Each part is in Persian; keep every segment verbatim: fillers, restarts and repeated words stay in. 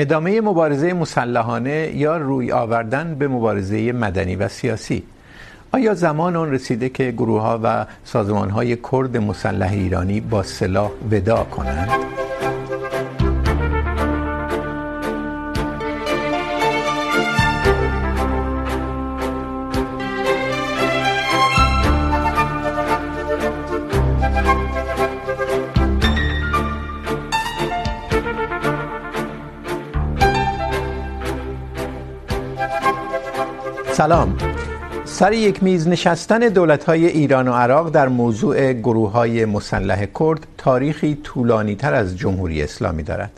ادامه مبارزه مسلحانه یا روی آوردن به مبارزه مدنی و سیاسی. آیا زمان آن رسیده که گروه‌ها و سازمان‌های کرد مسلح ایرانی با سلاح وداع کنند؟ سلام. سر یک میز نشستن دولت‌های ایران و عراق در موضوع گروه‌های مسلح کرد تاریخی طولانی‌تر از جمهوری اسلامی دارد.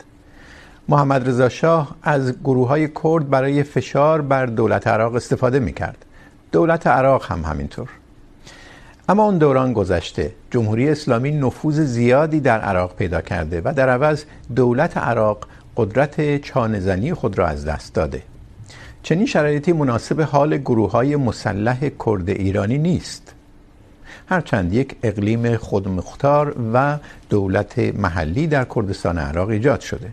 محمد رضا شاه از گروه‌های کرد برای فشار بر دولت عراق استفاده می‌کرد. دولت عراق هم همینطور. اما اون دوران گذشته، جمهوری اسلامی نفوذ زیادی در عراق پیدا کرده و در عوض دولت عراق قدرت چانه‌زنی خود را از دست داده. چنین شرایطی مناسب حال گروه‌های مسلح کرد ایرانی نیست، هرچند یک اقلیم خودمختار و دولت محلی در کردستان عراق ایجاد شده.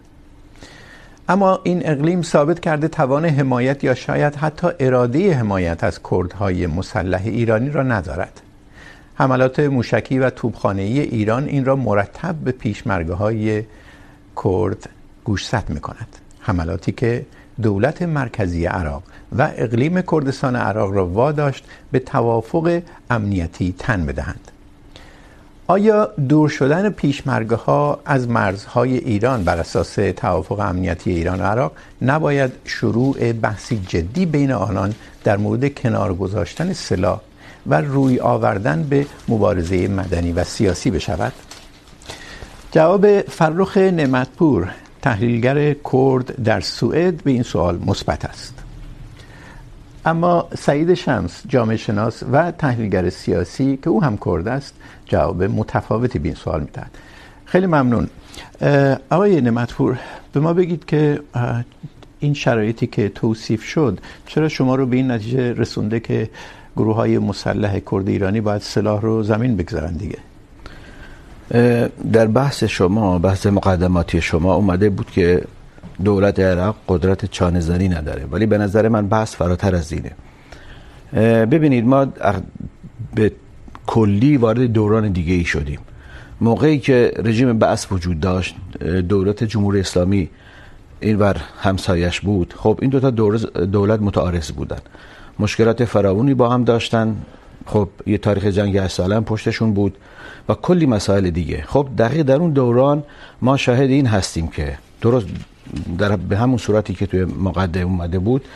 اما این اقلیم ثابت کرده توان حمایت یا شاید حتی اراده حمایت از کردهای مسلح ایرانی را ندارد. حملات موشکی و توپخانه‌ای ایران این را مرتب به پیشمرگه‌های کرد گوشزد می‌کند، حملاتی که دولت مرکزی عراق و اقلیم کردستان عراق را واداشت به توافق امنیتی تن بدهند. آیا دور شدن پیشمرگه ها از مرزهای ایران بر اساس توافق امنیتی ایران و عراق نباید شروع بحثی جدی بین آنان در مورد کنار گذاشتن سلاح و روی آوردن به مبارزه مدنی و سیاسی بشود؟ جواب فرخ نعمتپور، تحلیلگر کرد در سوئد، به این سوال مثبت است. اما سعید شمس، جامعه شناس و تحلیلگر سیاسی که او هم کرد است، جواب متفاوتی به این سوال می‌دهد. خیلی ممنون. آقای نعمتپور، به ما بگید که این شرایطی که توصیف شد چرا شما رو به این نتیجه رسونده که گروه‌های مسلح کرد ایرانی باید سلاح رو زمین بگذارن دیگه؟ در بحث شما، بحث مقدماتی شما اومده بود که دولت عراق قدرت چانه‌زنی نداره، ولی به نظر من بحث فراتر از اینه. ببینید، ما به کلی وارد دوران دیگه ای شدیم. موقعی که رژیم بعث وجود داشت، دولت جمهوری اسلامی اینور همسایش بود. خب این دوتا دولت متعارض بودن، مشکلات فراوانی با هم داشتن. خب یه تاریخ جنگ هشت ساله پشتشون بود و کلی مسائل دیگه. خب دقیق در اون دوران ما شاهد این هستیم که درست در به همون صورتی که توی مقدمه اومده بود،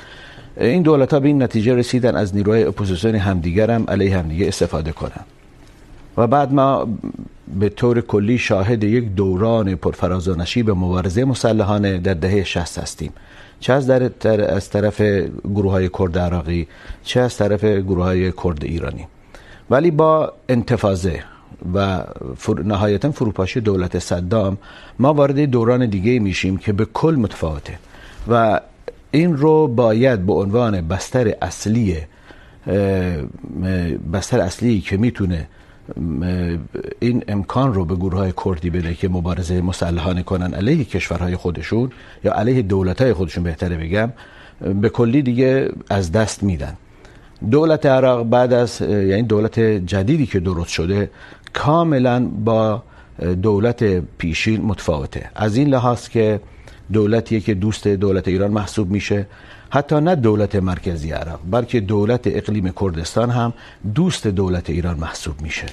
این دولت‌ها به این نتیجه رسیدن از نیروهای اپوزیسیون همدیگر هم علیه همدیگه استفاده کنن و بعد ما به طور کلی شاهد یک دوران پرفراز و نشیب مبارزه مسلحانه در دهه شصت هستیم، چه از در از طرف گروه‌های کرد عراقی، چه از طرف گروه‌های کرد ایرانی، ولی با انتفاضه و فر... نهایتاً فروپاشی دولت صدام ما وارد دوران دیگه میشیم که به کل متفاوته و این رو باید به عنوان بستر اصلی بستر اصلی که میتونه این امکان رو به گروه های کردی بده که مبارزه مسلحانه کنن علیه کشورهای خودشون یا علیه دولت‌های خودشون بهتره بگم، به کلی دیگه از دست میدن. دولت عراق بعد از یعنی دولت جدیدی که درست شده کاملا با دولت پیشین متفاوته، از این لحاظ که دولتیه که دوست دولت ایران محسوب میشه، حتی نه دولت مرکزی عراق بلکه دولت اقلیم کردستان هم دوست دولت ایران محسوب میشه.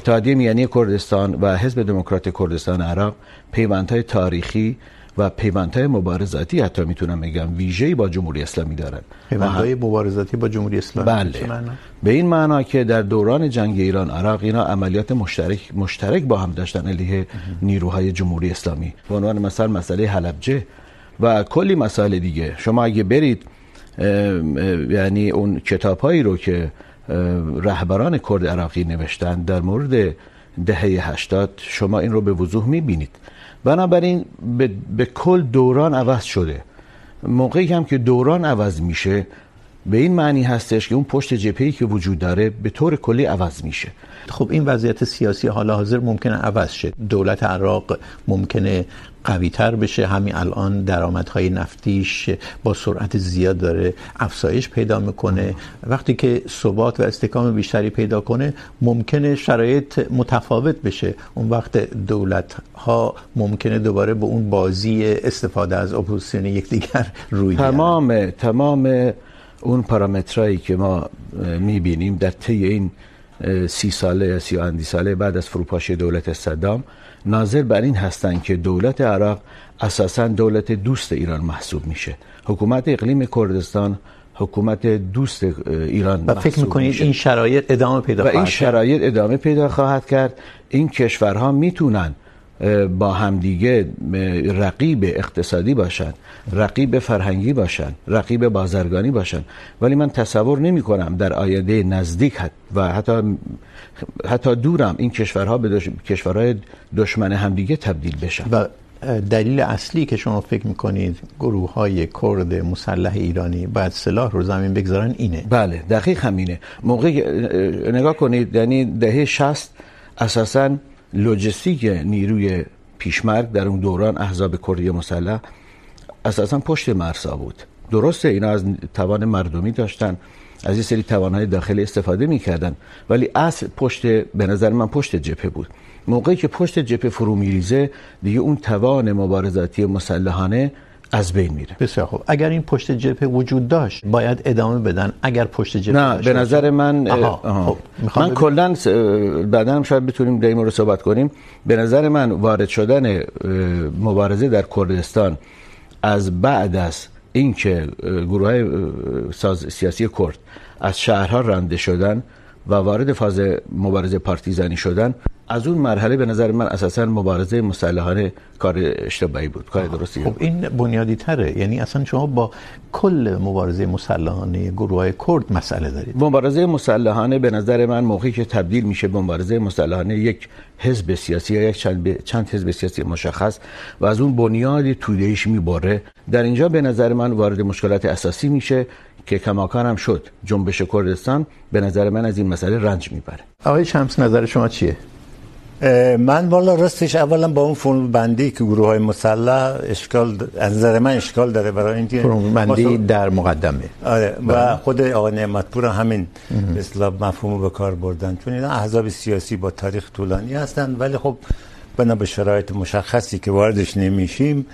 اتحادیه میهنی کردستان و حزب دموکرات کردستان عراق پیوندهای تاریخی و پیوندهای مبارزاتی حتی میتونم بگم ویژه‌ای با جمهوری اسلامی دارن. پیوندهای مبارزاتی با جمهوری اسلامی بله. به این معنا که در دوران جنگ ایران عراق اینا عملیات مشترک مشترک با هم داشتن علیه نیروهای جمهوری اسلامی، به عنوان مثلا مسئله حلبجه و کلی مسائل دیگه. شما اگه برید یعنی اون کتاب‌هایی رو که رهبران کرد عراقی نوشتن در مورد دهه هشتاد، شما این رو به وضوح می‌بینید. بنابراین به, به کل دوران عوض شده. موقعی هم که دوران عوض میشه به این معنی هستش که اون پشت جبهه‌ای که وجود داره به طور کلی عوض میشه. خب این وضعیت سیاسی حال حاضر ممکنه عوض شه. دولت عراق ممکنه قوی تر بشه، همین الان درآمدهای نفتیش با سرعت زیاد داره افزایش پیدا میکنه. وقتی که ثبات و استحکام بیشتری پیدا کنه ممکنه شرایط متفاوت بشه، اون وقت دولت ها ممکنه دوباره به اون بازی استفاده از اپوزیسیون یکدیگر روی بیارن. تمام تمام اون پارامترایی که ما میبینیم در طی این سی ساله یا سی اندی ساله بعد از فروپاشی دولت صدام ناظر بر این هستند که دولت عراق اساساً دولت دوست ایران محسوب میشه. حکومت اقلیم کردستان حکومت دوست ایران و فکر می‌کنید میشه. این شرایط ادامه پیدا خواهد کرد و این شرایط ادامه پیدا خواهد کرد. این کشورها میتونن با همدیگه رقیب اقتصادی باشند، رقیب فرهنگی باشند، رقیب بازرگانی باشند، ولی من تصور نمی کنم در آینده نزدیک و حتی حتی دورم این کشورها به دش... کشورهای دشمن همدیگه تبدیل بشن. و دلیل اصلی که شما فکر میکنید گروه های کرد مسلح ایرانی باید سلاح رو زمین بگذارن اینه؟ بله دقیق همینه. موقع نگاه کنید یعنی دهه شصت اساساً لوجستیک نیروی پیشمرگ در اون دوران احزاب کردی مسلح اساساً پشت مرصع بود. درسته اینا از توان مردمی داشتن، از یه سری توانهای داخلی استفاده می‌کردن، ولی اصل پشت به نظر من پشت جبهه بود. موقعی که پشت جبهه فرو می‌ریزه دیگه اون توان مبارزاتی مسلحانه از بین میره. بسیار خوب. اگر این پشت جبهه وجود داشت باید ادامه بدن. اگر پشت جبهه نه به نظر من آها. آها. خب. من بب... کلا بعداً شاید بتونیم در این مورد صحبت کنیم. به نظر من وارد شدن مبارزه در کردستان از بعد از اینکه گروه‌های سیاسی کرد از شهرها رانده شدن و وارد فاز مبارزه پارتیزانی شدن، از اون مرحله به نظر من اساسا مبارزه مسلحانه کار اشتباهی بود، کار درستی بود. خب این بنیادی تره، یعنی اصلا شما با کل مبارزه مسلحانه گروه‌های کرد مسئله دارید. مبارزه مسلحانه به نظر من موقعی که تبدیل میشه به مبارزه مسلحانه یک حزب سیاسی یا یک چند چند حزب سیاسی مشخص و از اون بنیادی توده‌ایش میبره، در اینجا به نظر من وارد مشکلات اساسی میشه که کماکان هم شد. جنبش کردستان به نظر من از این مسئله رنج میبره. آقای شمس نظر شما چیه؟ من والا راستش اولا با اون فرم بندی که گروه های مسلح اشکال از نظر من اشکال داره، برای اینکه فرم بندی در مقدمه. آره و خود آقای نعمتپور همین مثلا مفهومو به کار بردن، چون اینا احزاب سیاسی با تاریخ طولانی هستن، ولی خب بنا به شرایط مشخصی که واردش نمیشیم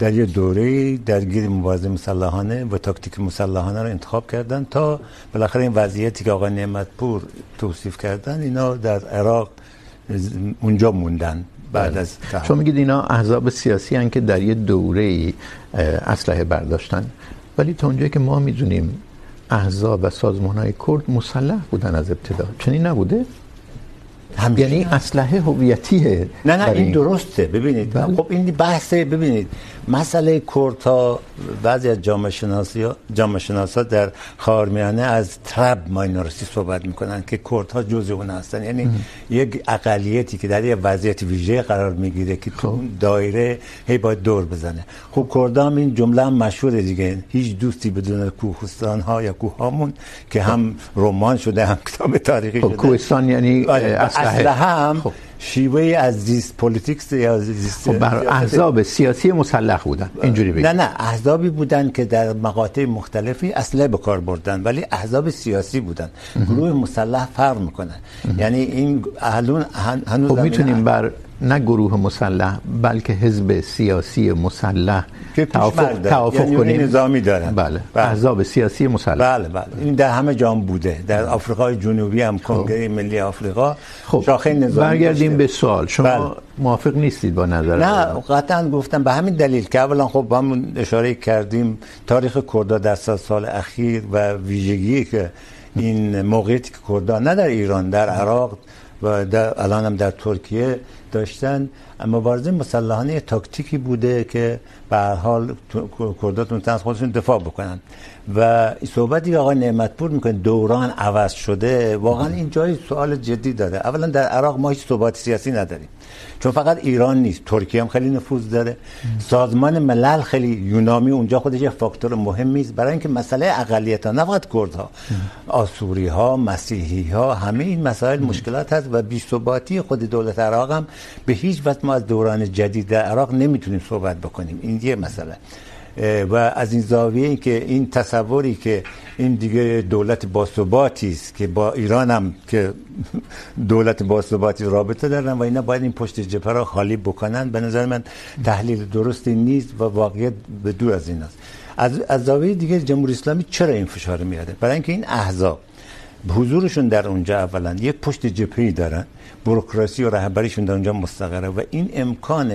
در یه دوره درگیر مبارزه مسلحانه و تاکتیک مسلحانه رو انتخاب کردن تا بالاخره این وضعیتی که آقای نعمتپور توصیف کردن اینا در عراق اونجا موندن بعد از تحول. شما میگید اینا احزاب سیاسی ان که در یه دوره‌ای اسلحه برداشتن، ولی تا اونجایی که ما میدونیم احزاب و سازمان‌های کرد مسلح بودن از ابتدا. چنین نبوده؟ هم یعنی اسلحه هویتیه. نه نه این درسته. ببینید بله. خب این بحثه. ببینید مسئله کردها بعضی از جامعه شناسا جامعه شناسا در خاورمیانه از تراب ماینورسی صحبت میکنن که کردها جزء اون هستن، یعنی ام. یک اقلیتی که در یه وضعیت ویژه قرار میگیره که تو اون دایره هی باید دور بزنه. خب کردها این جمله هم مشهوره دیگه، هیچ دوستی بدون کوهستان ها یا کوهامون، که هم رمان شده هم کتاب تاریخی شده. خب کوهستان یعنی اسلحه هم خب. شیوه از زیست پولیتیکس یا زیست خب بر احزاب سیاسی مسلح بودن اینجوری بگید. نه نه احزابی بودن که در مقاطع مختلفی اسلحه به کار بردن، ولی احزاب سیاسی بودن. امه. گروه مسلح فرق میکنن. امه. یعنی این اهلون هنوز خب میتونیم بر نه گروه مسلح بلکه حزب سیاسی مسلح توافق توافق یعنی کنیم. نظامی دارن. بله. بله. احزاب سیاسی مسلح. بله بله. این در همه جا بوده. در آفریقای جنوبی هم کنگره ملی افریقا خب. شاخه نظامی. برگردیم به سوال. شما بله. موافق نیستید با نظر من؟ نه قطعاً گفتم به همین دلیل که اولا خب با هم اشاره کردیم تاریخ کردها در صد سال اخیر و ویژگی که این موقعیتی که کردها نه در ایران، در عراق و در الان هم در ترکیه داشتن مبارزه مسلحانه تاکتیکی بوده که به هر حال کردات میتونن از خودشون دفاع بکنن. و صحبتی که آقای نعمتپور میکنه دوران عوض شده، واقعا این جای سوال جدی داره. اولا در عراق ما هیچ ثبات سیاسی نداریم، چون فقط ایران نیست، ترکیه هم خیلی نفوذ داره، سازمان ملل خیلی یونامی اونجا خودش یک فاکتور مهمی است برای اینکه مسئله اقلیت‌ها، نه فقط کردها، آسوری‌ها، مسیحی‌ها، همه این مسائل مشکلات هست و بی‌ثباتی خود دولت عراق هم به هیچ وجه ما از دوران جدید در عراق نمیتونیم صحبت بکنیم. این یه مسئله. و از این زاویه این که این تصوری که این دیگه دولت باثباتی است که با ایران هم که دولت باثباتی رابطه دارن و اینا باید این پشت جبهه را خالی بکنن، به نظر من تحلیل درستی نیست و واقعیت به دور از این است. از از زاویه دیگه جمهوری اسلامی چرا این فشار میاره؟ برای اینکه این احزاب حضورشون در اونجا اولا یک پشت جبهه‌ای دارن، بوروکراسی و رهبریشون در اونجا مستقره و این امکان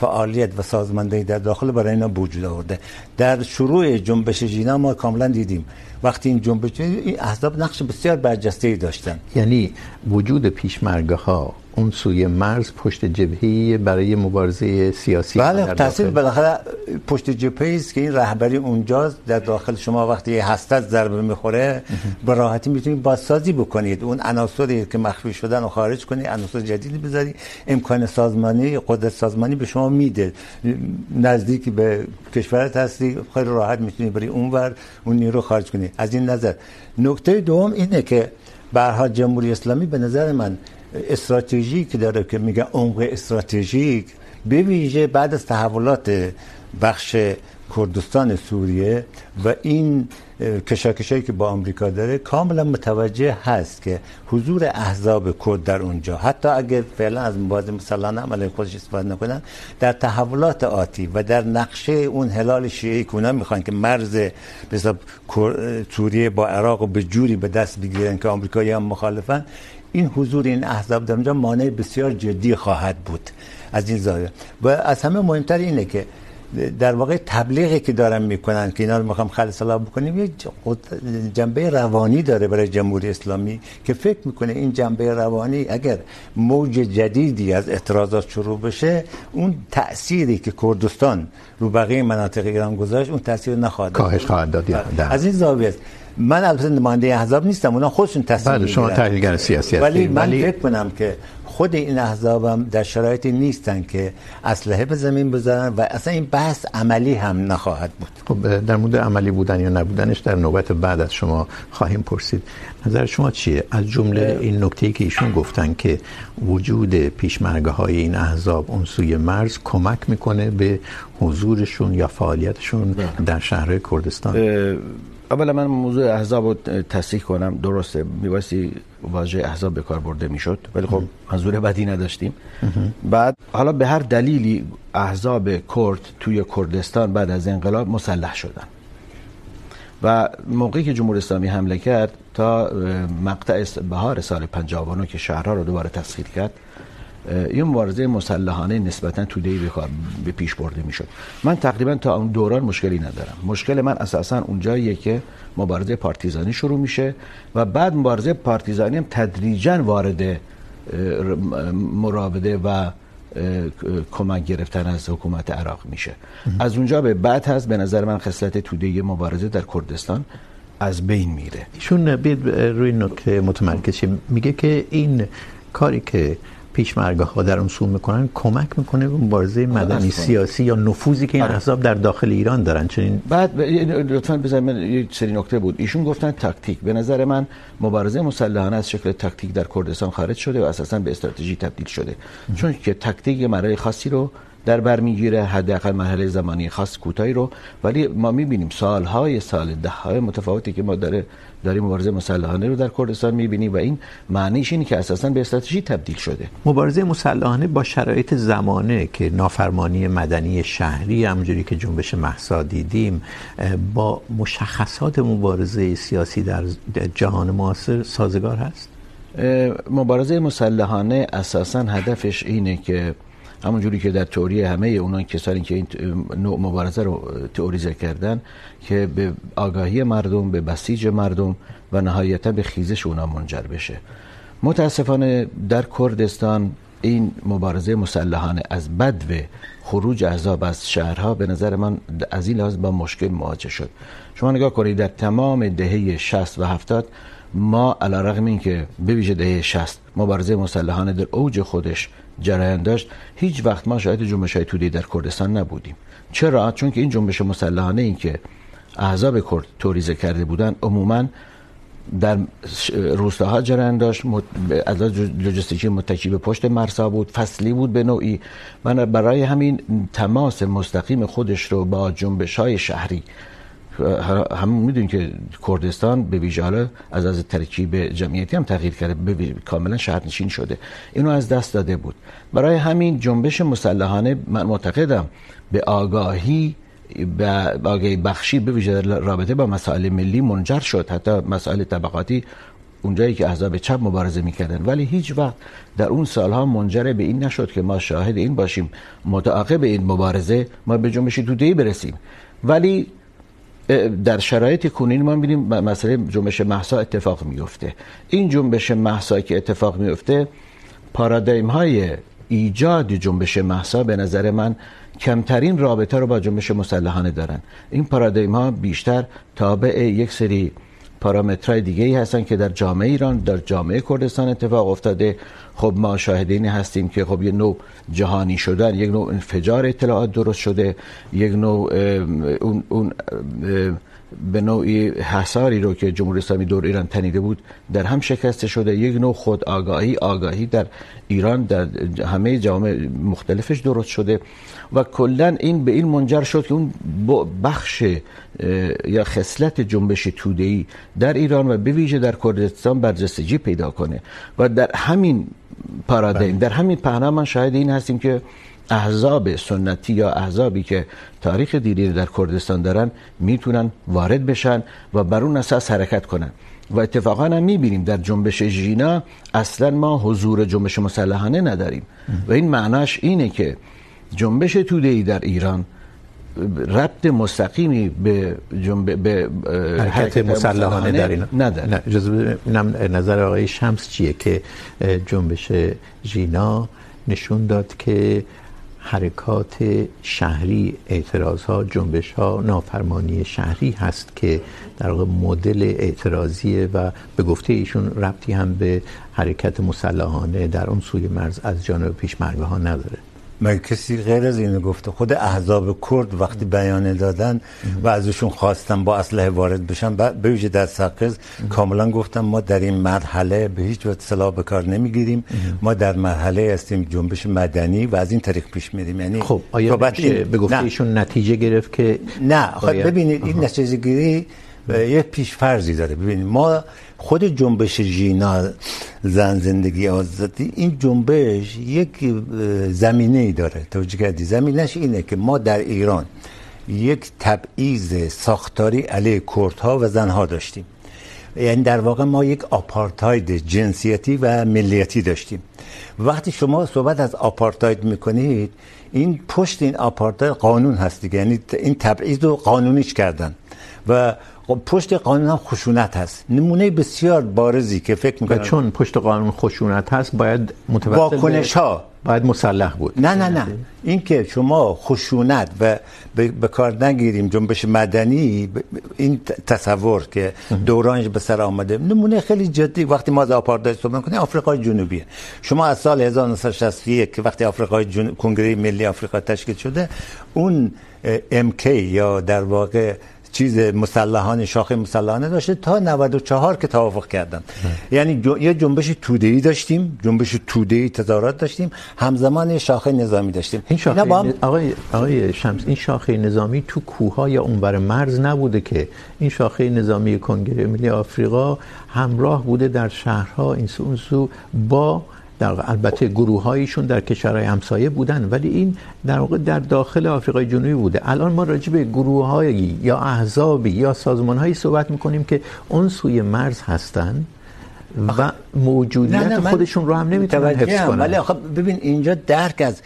فعالیت و سازماندهی در داخل برای اینا وجود آورده. در شروع جنبش ژینا ما کاملا دیدیم وقتی این جنبش این احزاب نقش بسیار برجسته‌ای داشتن، یعنی وجود پیشمرگه ها اون سوی مرز پشت جبهه‌ای برای مبارزه سیاسی. بله، تاثیر بالاخره پشت جبهه‌ای است که این رهبری اونجاست. در داخل شما وقتی هستت ضربه میخوره به راحتی میتونید بازسازی بکنید، اون عناصری که مخفی شدن رو خارج کنید، عناصر جدیدی بذاری، امکان سازمانی، قدرت سازمانی به شما میده. نزدیک به کشورت هستی، خیلی راحت میتونید بری اونور اون نیرو خارج کنید. از این نظر نکته دوم اینه که به هر حال جمهوری اسلامی به نظر من استراتژیک داره که میگه عمق استراتژیک، به ویژه بعد از تحولات بخش کردستان سوریه و این کشاکشایی که با آمریکا داره، کاملا متوجه هست که حضور احزاب کرد در اونجا، حتی اگر فعلا از مبارزه مسلحانه عمل خودش استفاده نکنن، در تحولات آتی و در نقشه اون هلال شیعی که اونا میخوان که مرز به حساب سوریه با عراق به جوری به دست بگیرن که آمریکایی هم مخالفن، این حضور این احزاب در اونجا مانع بسیار جدی خواهد بود. از این زاویه و از همه مهمتر اینه که در واقع تبلیغی که دارن میکنن که اینا رو میخوام خالص اعلام بکنیم، یک جنبه روانی داره برای جمهوری اسلامی که فکر میکنه این جنبه روانی اگر موج جدیدی از اعتراضات شروع بشه، اون تأثیری که کردستان رو بقیه مناطق ایران گذاشت اون تأثیر نخواهد کاهش خواهد داد. از این زاویه من البته نماینده احزاب نیستم، اونا خودشون تصمیم میگیرن. بله، شما تحلیلگر سیاسی هستید، ولی من فکر کنم که خود این احزاب هم در شرایطی نیستن که اسلحه به زمین بزنن و اصلا این بحث عملی هم نخواهد بود. خب در مورد عملی بودن یا نبودنش در نوبت بعد از شما خواهیم پرسید. نظر شما چیه از جمله این نکته‌ای که ایشون گفتن که وجود پیشمرگه‌های این احزاب اون سوی مرز کمک میکنه به حضورشون یا فعالیتشون در شهرهای کردستان؟ اولا من موضوع احزاب رو تصحیح کنم، درسته میبایستی واژه احزاب به کار برده میشد، ولی خب منظور بدی نداشتیم. بعد حالا به هر دلیلی احزاب کرد توی کردستان بعد از انقلاب مسلح شدن و موقعی که جمهوری اسلامی حمله کرد تا مقطع بهار سال پنجاه و نه که شهرها رو دوباره تسخیر کرد، این مبارزه مسلحانه نسبتا توده‌ای به کار به پیش برده میشد. من تقریبا تا اون دوران مشکلی ندارم. مشکل من اساسا اونجاییه که مبارزه پارتیزانی شروع میشه و بعد مبارزه پارتیزانی هم تدریجا وارد مراوده و کمک گرفتن از حکومت عراق میشه. از اونجا به بعد هست به نظر من خصلت توده‌ای مبارزه در کردستان از بین میره. ایشون بیاد روی نکته متمرکز میگه که این کاری که پیشمرگه‌ها در اون سو میکنن کمک میکنه به مبارزه مدنی سیاسی یا نفوذی که این احزاب در داخل ایران دارن. چنین بعد لطفاً بذارید من یک سری نکته بود. ایشون گفتن تاکتیک. به نظر من مبارزه مسلحانه از شکل تاکتیک در کردستان خارج شده و اساساً به استراتژی تبدیل شده. ام. چون که تاکتیک مرحله خاصی رو در بر میگیره، حداقل مرحله زمانی خاص کوتاهی رو، ولی ما میبینیم سالهای سال دههای متفاوتی که ما داره داریم مبارزه مسلحانه رو در کردستان میبینیم و این معنیش اینه که اساساً به استراتژی تبدیل شده. مبارزه مسلحانه با شرایط زمانه که نافرمانی مدنی شهری همونجوری که جنبش مهسا دیدیم با مشخصات مبارزه سیاسی در جهان معاصر سازگار هست. مبارزه مسلحانه اساساً هدفش اینه که همونجوری که در تئوری همه اونان کسانی که این نوع مبارزه رو تئوریزه کردن که به آگاهی مردم، به بسیج مردم و نهایتا به خیزش اونا منجر بشه. متاسفانه در کردستان این مبارزه مسلحانه از بدو خروج احزاب از شهرها به نظر من از این لحاظ با مشکل مواجه شد. شما نگاه کنید در تمام دهه شصت و هفتاد ما علی رغم اینکه به ویژه دهه شصت مبارزه مسلحانه در اوج خودش جریان داشت، هیچ وقت ما شاهد جنبش های توده در کردستان نبودیم. چرا؟ چون که این جنبش مسلحانه ای که احزاب کرد توریزه کرده بودند عموماً در روستاها جریان داشت، از لوجستیکی متکی به پشت مرسا بود، فصلی بود به نوعی. من برای همین تماس مستقیم خودش رو با جنبش‌های شهری، هم میدونیم که کردستان به ویژه از از ترکیب جمعیتی هم تغییر کرده، به کاملا شهرنشین شده، اینو از دست داده بود. برای همین جنبش مسلحانه من معتقدم به آگاهی به باقی بخشی به ویژه رابطه با مسائل ملی منجر شد، حتی مسائل طبقاتی اونجایی که احزاب چپ مبارزه میکردن، ولی هیچ وقت در اون سالها منجر به این نشد که ما شاهد این باشیم متعاقب این مبارزه ما به جنبش توده‌ای برسیم. ولی در شرایط کنونی ما می‌بینیم مسئله جنبش مهسا اتفاق میفته. این جنبش مهسا که اتفاق میفته، پارادایم های ایجاد جنبش مهسا به نظر من کمترین رابطه رو با جنبش مسلحانه دارن. این پارادایم ها بیشتر تابع یک سری پارامترهای دیگه‌ای هستن که در جامعه ایران، در جامعه کردستان اتفاق افتاده. خب ما شاهدین هستیم که خب یک نوع جهانی شدن، یک نوع انفجار اطلاعات درست شده، یک نوع اون اون به نوعی حصاری رو که جمهوری اسلامی دور ایران تنیده بود در هم شکسته شده، یک نوع خود آگاهی آگاهی در ایران در همه جامعه مختلفش درست شده و کلا این به این منجر شد که اون بخش یا خصلت جنبش توده‌ای در ایران و به ویژه در کردستان برجستگی پیدا کنه و در همین پارادایم، در همین پهنا ما شاهد این هستیم که احزاب سنتی یا احزابی که تاریخ دیری در کردستان دارن میتونن وارد بشن و بر اون اساس حرکت کنن و اتفاقا هم میبینیم در جنبش ژینا اصلا ما حضور جنبش مسلحانه نداریم و این معناش اینه که جنبش توده‌ای در ایران ربط مستقیمی به جنبش به حرکت مسلحانه در ایران نداره. اجازه بدید نظر آقای شمس چیه که جنبش ژینا نشون داد که حرکات شهری، اعتراضها، جنبشها، نافرمانی شهری هست که در واقع مدل اعتراضی و به گفته ایشون ربطی هم به حرکت مسلحانه در اون سوی مرز از جانب پیشمرگه ها نداره. مگر کسی غیر از این گفته؟ خود احزاب کرد وقتی بیان دادن و ازشون خواستن با اسلحه وارد بشن، به ویژه در سقز، کاملا گفتن ما در این مرحله به هیچ وجه سلاح به کار نمیگیریم، ما در مرحله هستیم جنبش مدنی و از این طریق پیش میریم. یعنی خب آیا به گفته ایشون نتیجه گرفت که نه؟ خب ببینید این نتیجه گیری یه پیش‌فرضی داره. ببینید ما خود جنبش ژینا، زن زندگی آزادی، این جنبش یک زمینه‌ای داره. توجه کردی؟ زمینش اینه که ما در ایران یک تبعیض ساختاری علیه کردها و زنها داشتیم، یعنی در واقع ما یک آپارتاید جنسیتی و ملیتی داشتیم. وقتی شما صحبت از آپارتاید میکنید، این پشت این آپارتاید قانون هست دیگه، یعنی این تبعیض رو قانونیش کردن و پشت قانون هم خشونت هست. نمونه بسیار بارزی که فکر می‌کنم چون پشت قانون خشونت هست باید متوسل واکنش‌ها باید مسلح بود. نه نه نه، این که شما خشونت و به کار نگیریم جنبش مدنی، این تصور که دورانش به سر آمده، نمونه خیلی جدی وقتی ما از آپارتاید صحبت می‌کنیم آفریقای جنوبی. شما از سال هزار و نهصد و شصت و یک که وقتی آفریقای جنوب، کنگره ملی افریقا تشکیل شده، اون ام کی یا در واقع چیز مسلحانه، شاخه مسلحانه داشته تا نود و چهار که توافق کردن. یعنی یه جنبش توده‌ای داشتیم، جنبش توده‌ای تظاهرات داشتیم، همزمان یه شاخه نظامی داشتیم. این شاخه با... آقای آقای شمس، این شاخه نظامی تو کوه‌ها یا اونور مرز نبوده که، این شاخه نظامی کنگره ملی افریقا همراه بوده در شهرها این سو اون سو با در البته گروه‌هایشون در کشورهای همسایه بودن، ولی این در واقع در داخل آفریقای جنوبی بوده. الان ما راجع به گروه‌های یا احزاب یا سازمان‌هایی صحبت می‌کنیم که اون سوی مرز هستن و موجودیت خودشون رو هم نمیتونن حفظ کنن. ولی خب ببین اینجا درک از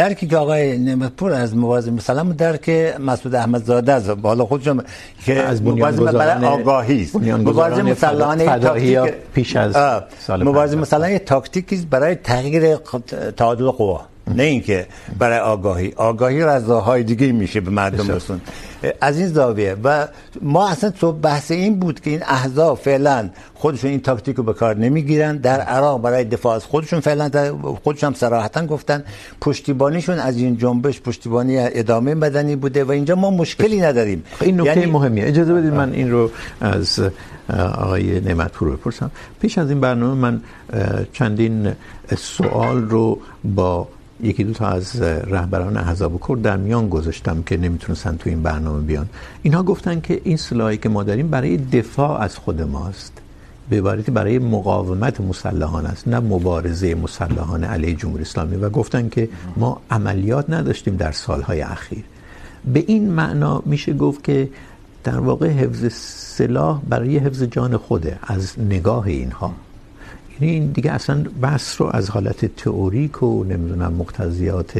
درکی که آقای نعمتپور از موازی مثلا درک مسعود احمدزاده از بالا خودشون که از بنیانگذاران آگاهی است، موازی مثلا تاکتیک پیش از موازی مثلا تاکتیکی برای تغییر تعادل قوا، نه اینکه برای آگاهی. آگاهی رضاهای دیگه میشه به مردم رسون. از این زاویه و ما اصلا تو بحث این بود که این احزاب فعلا خودشون این تاکتیک رو به کار نمیگیرن. در عراق برای دفاع از خودشون فعلا خودشون هم صراحتا گفتن پشتیبانیشون از این جنبش پشتیبانی ادامه مدنی بوده و اینجا ما مشکلی نداریم. این نکته یعنی... مهمیه. اجازه بدید من این رو از آقای نعمتپور بپرسم. پیش از این برنامه من چندین سوال رو با یکی دو تا از رهبران احزاب کرد در میان گذاشتم که نمیتونستن تو این برنامه بیان. اینها گفتن که این سلاحی که ما داریم برای دفاع از خود ماست، به عبارتی برای مقاومت مسلحانه است، نه مبارزه مسلحانه علیه جمهوری اسلامی، و گفتن که ما عملیات نداشتیم در سالهای اخیر. به این معنا میشه گفت که در واقع حفظ سلاح برای حفظ جان خوده از نگاه اینها. این دیگه اصلا بحث رو از حالت تئوریک و نمیدونم مقتضیات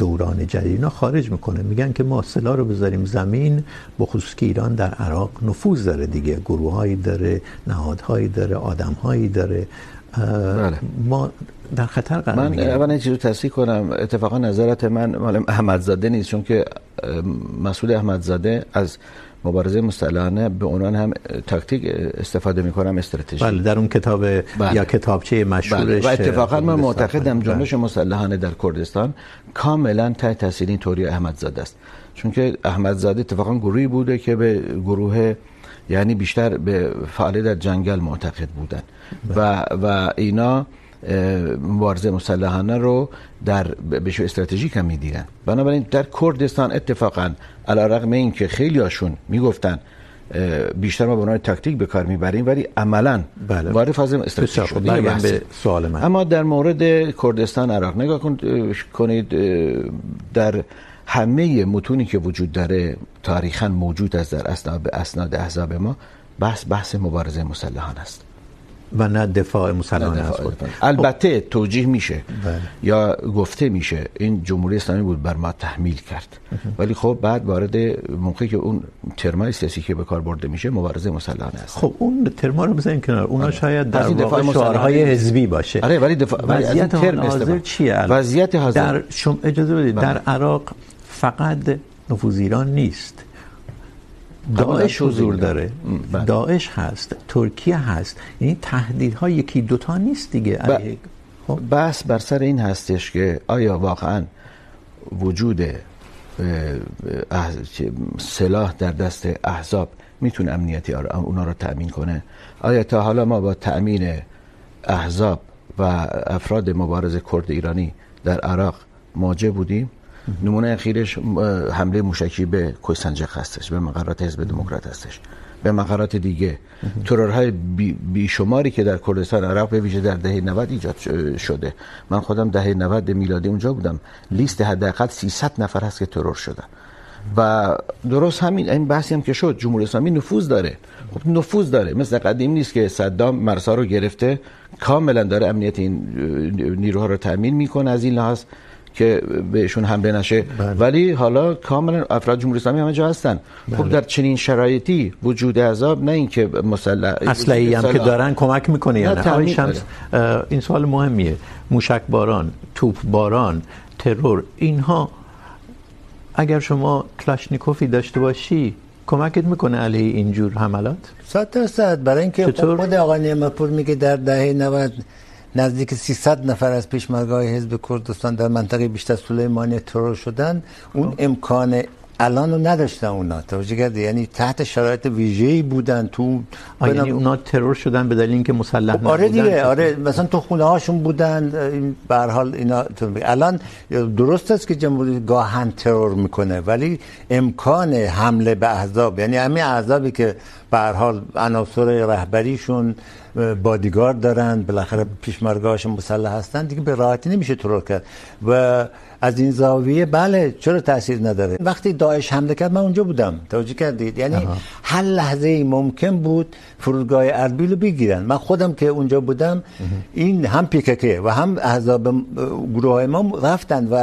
دوران جدید اینا خارج میکنه. میگن که ما سلاح رو بذاریم زمین، بخصوص که ایران در عراق نفوذ داره دیگه، گروه‌هایی داره، نهادهایی داره، آدم‌هایی داره، ما در خطر قرار میگیریم. من اول این چیزو تصحیح کنم، اتفاقا نظرت من معلم احمدزاده نیست، چون که مسعود احمدزاده از مبارزه مسلحانه به عنوان هم تاکتیک استفاده میکنم، استراتژی. بله در اون کتاب بله. یا کتابچه مشهورش. بله. و اتفاقا من معتقدم جنبش بله. مسلحانه در کردستان کاملا تحت تاثیر این توری احمدزاده است، چون که احمدزاده اتفاقا گروهی بوده که به گروه یعنی بیشتر به فعالیت در جنگل معتقد بودن بله. و و اینا مبارزه مسلحانه رو در بهش استراتژیک هم می‌دیدن. بنابراین در کردستان اتفاقا علی رغم اینکه خیلی هاشون میگفتن بیشتر ما به عنوان تاکتیک به کار میبریم، ولی عملاً وارد فاز استراتژی شدیم. بله. به سوال من اما در مورد کردستان عراق نگاه کنید، در همه متونی که وجود داره تاریخاً موجود است در اسناد اسناد احزاب ما بحث بحث مبارزه مسلحانه است و نه دفاع مسلحانه از خود. البته توجیه میشه بله. یا گفته میشه این جمهوری اسلامی بود بر ما تحمیل کرد، ولی خب بعد وارد موقعی که اون ترمای سیاسی که به کار برده میشه مبارزه مسلحانه است. خب اون ترما رو بزنین کنار، اونا شاید در واقع شعارهای حزبی باشه. آره ولی دفاع وضعیت ترم حاضر چیه؟ وضعیت حاضر در شما اجازه بدید بله. در عراق فقط نفوذ ایران نیست، داعش حضور داره، بله. داعش هست، ترکیه هست، یعنی تهدیدها یکی دوتا نیست دیگه. خب بس بر سر این هستش که آیا واقعا وجود سلاح در دست احزاب میتونه امنیتی اونا رو تأمین کنه؟ آیا تا حالا ما با تأمین احزاب و افراد مبارز کرد ایرانی در عراق مواجه بودیم؟ نمونه اخیرش حمله موشکی به کوسنجق هستش، به مقرات حزب دموکرات هستش، به مقرات دیگه ترورهای بیشماری که در کردستان عراق به ویژه در دهه نود ایجاد شده. من خودم دهه نود میلادی اونجا بودم، لیست حداقل سیصد نفر هست که ترور شدن. و درست همین این بحثی هم که شد، جمهوری اسلامی نفوذ داره. خب نفوذ داره، مثل قدیم نیست که صدام مرسا رو گرفته، کاملا داره امنیت این نیروها رو تأمین میکنه از این لحاظ که بهشون حمله نشه بله. ولی حالا کاملا افراد جمهوری اسلامی همه جا هستن بله. خب در چنین شرایطی وجود احزاب نه اینکه مسلح اصلی هم که دارن کمک میکنه یا نه. آقای شمس این سوال مهمیه، موشک باران، توپ باران، ترور، اینها اگر شما کلاشنیکوفی داشته باشی کمکت میکنه علیه اینجور حملات؟ صد درصد. برای اینکه خود آقای نعمتپور میگه در دهه نود نزدیک سیصد نفر از پیشمرگه‌های حزب کردستان در منطقه بیشتر سلیمانیه ترور شدن. اون امکان الان رو نداشتن اونا، توجه کردی؟ یعنی تحت شرایط ویژه‌ای بودن تو بنا... یعنی اونا ترور شدن به دلیل اینکه مسلح نبودن. آره دیگه، آره مثلا تو خونه هاشون بودن. به هر حال اینا الان درست است که جمهوری گاهن ترور میکنه، ولی امکان حمله به احزاب، یعنی همین احزابی که به هر حال عناصر رهبریشون بادیگارد دارن، بالاخره پیشمرگاهاش مسلح هستن، دیگه به راحتی نمیشه ترور کرد. و از این زاویه بله چرا تاثیر نداره. وقتی داعش حمله کرد من اونجا بودم، توجه کردید؟ یعنی آها. هر لحظه ممکن بود فرودگاه اربیل رو بگیرن. من خودم که اونجا بودم این هم پیککه و هم احزاب گروهای ما رفتن و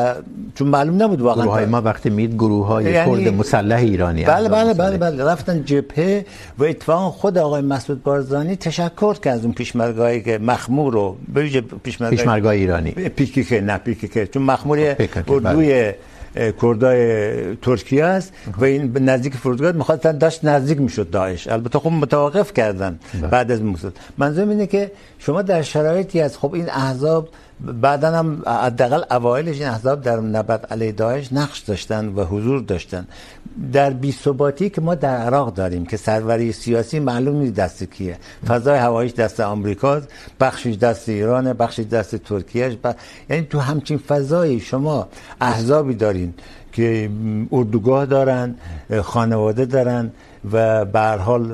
چون معلوم نبود واقعا گروهای ما وقتی مید گروهای یعنی... کرد مسلح ایرانی بله بله بله بله رفتن جبهه و اتفاقا خود آقای مسعود بارزانی تشکر کرد از اون پیشمرگاهی که مخمور رو به ویژه پیشمرگاه پیشمرگاه ایرانی پیککه نه پیککه چون مخمور اردوی کردای ترکیه است و این نزدیک فرودگاه می‌خواستن داشت نزدیک میشد داعش، البته خب متوقف کردن بعد از موساد. منظورم اینه که شما در شرایطی از خب این احزاب بعداً هم حداقل اوایلش این احزاب در نبرد علیه داعش نقش داشتن و حضور داشتن. در بی‌ثباتی که ما در عراق داریم که سروری سیاسی معلوم نیست دست کیه، فضای هواییش دست آمریکاست، بخشش دست ایرانه، بخشش دست ترکیه، ب... یعنی تو همچین فضایی شما احزابی دارین که اردوگاه دارن، خانواده دارن و به هر حال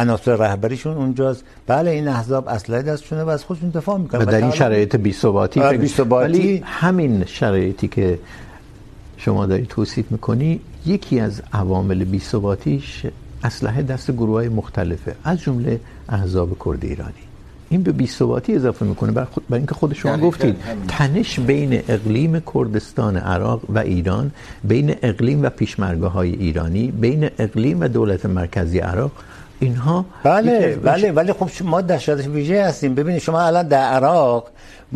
عناصر رهبریشون اونجاست. بله این احزاب اصلا دستشونه و از خودشون دفاع میکنن و در این شرایط بی‌ثباتی، ولی همین شرایطی که شما داری توصیف میکنی یکی از عوامل بی‌ثباتیش اسلحه دست گروهای مختلفه از جمله احزاب کرد ایرانی. این به بی‌ثباتی اضافه میکنه برای خود، برای اینکه خود شما گفتید تنش بین اقلیم کردستان عراق و ایران، بین اقلیم و پیشمرگه های ایرانی، بین اقلیم و دولت مرکزی عراق، اینها بله بله ولی خب ما در شرایط ویژه هستیم. ببینید شما الان در عراق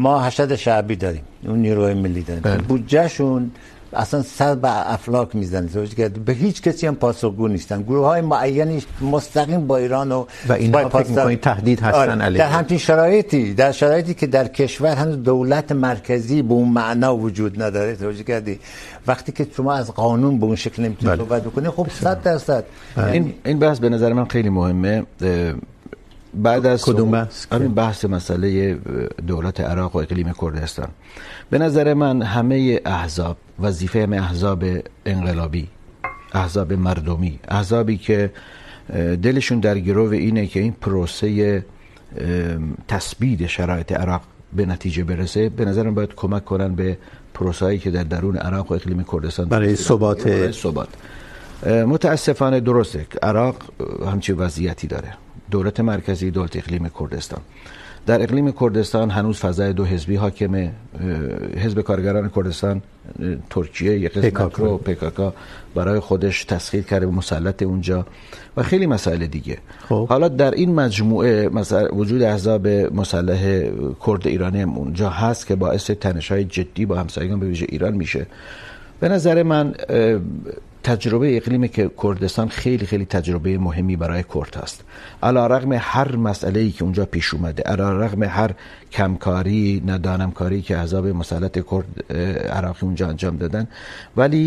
ما حشد الشعبی داریم، اون نیروی ملی داریم، بودجهشون اصلا سر به افلاک میزنه، توجه کردید؟ به هیچ کسی هم پاسخگو نیستن. گروه‌های معینی مستقیم با ایران و و اینا فکر می‌کنید تهدید هستن علیه در همین شرایطی، در شرایطی که در کشور هنوز دولت مرکزی به اون معنا وجود نداره، توجه کردید؟ وقتی که شما از قانون به اون شکل نمیتونید صحبت بکنید خب صد درصد این این بحث به نظر من خیلی مهمه. بعد از کدوم بحث؟ همین بحث مسئله دولت عراق و اقلیم کردستان. به نظر من همه احزاب، وظیفه همه احزاب انقلابی، احزاب مردمی، احزابی که دلشون در گرو اینه که این پروسه تثبیت شرایط عراق به نتیجه برسه، به نظر من باید کمک کنن به پروسه‌ای که در درون عراق و اقلیم کردستان برای ثبات ثبات متاسفانه درسته. عراق همچین وضعیتی داره، دولت مرکزی، دولت اقلیم کردستان. در اقلیم کردستان هنوز فضای دو حزبی حاکمه، حزب کارگران کردستان ترکیه یک قسمت رو پیکاکا برای خودش تسخیر کرده و مسلط اونجا و خیلی مسائل دیگه. خوب. حالا در این مجموعه مثلا وجود احزاب مسلح کرد ایرانی هم اونجا هست که باعث تنش‌های جدی با همسایگان به ویژه ایران میشه. به نظر من تجربه اقلیم که کردستان خیلی خیلی تجربه مهمی برای کرد هست. علی رغم هر مسئله‌ای که اونجا پیش اومده، علی رغم هر کمکاری، ندانمکاری که احزاب مسلط کرد عراقی اونجا انجام دادن، ولی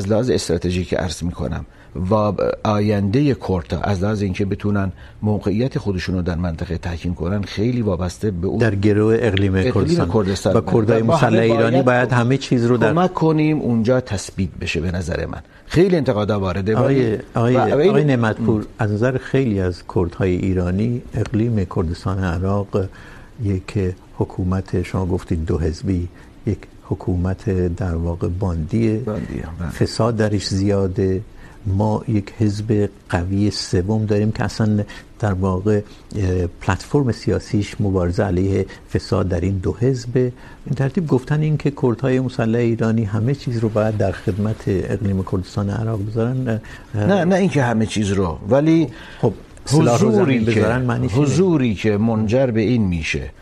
از لحاظ استراتژیک عرض می‌کنم و آینده کردها از لحاظ اینکه بتونن موقعیت خودشون رو در منطقه تحکیم کنن خیلی وابسته به اون در گروه اقلیم, اقلیم کردستان, کردستان و کردهای مسلح ایرانی باید همه چیز رو در کمک کنیم اونجا تثبیت بشه. به نظر من خیلی انتقادا وارده. آقای آقای, آقای, آقای نعمتپور، از نظر خیلی از کردهای ایرانی اقلیم کردستان عراق یک حکومت، شما گفتید دو حزبی، یک حکومت در واقع باندیه، فساد درش زیاده، ما یک حزب قوی سوم داریم که اصلا در واقع پلتفرم سیاسیش مبارزه علیه فساد در این دو حزب. این ترتیب گفتن این که کردهای مسلح ایرانی همه چیز رو باید در خدمت اقلیم کردستان عراق بذارن، نه نه اینکه همه چیز رو، ولی خب حضوری که حضوری که منجر به این میشه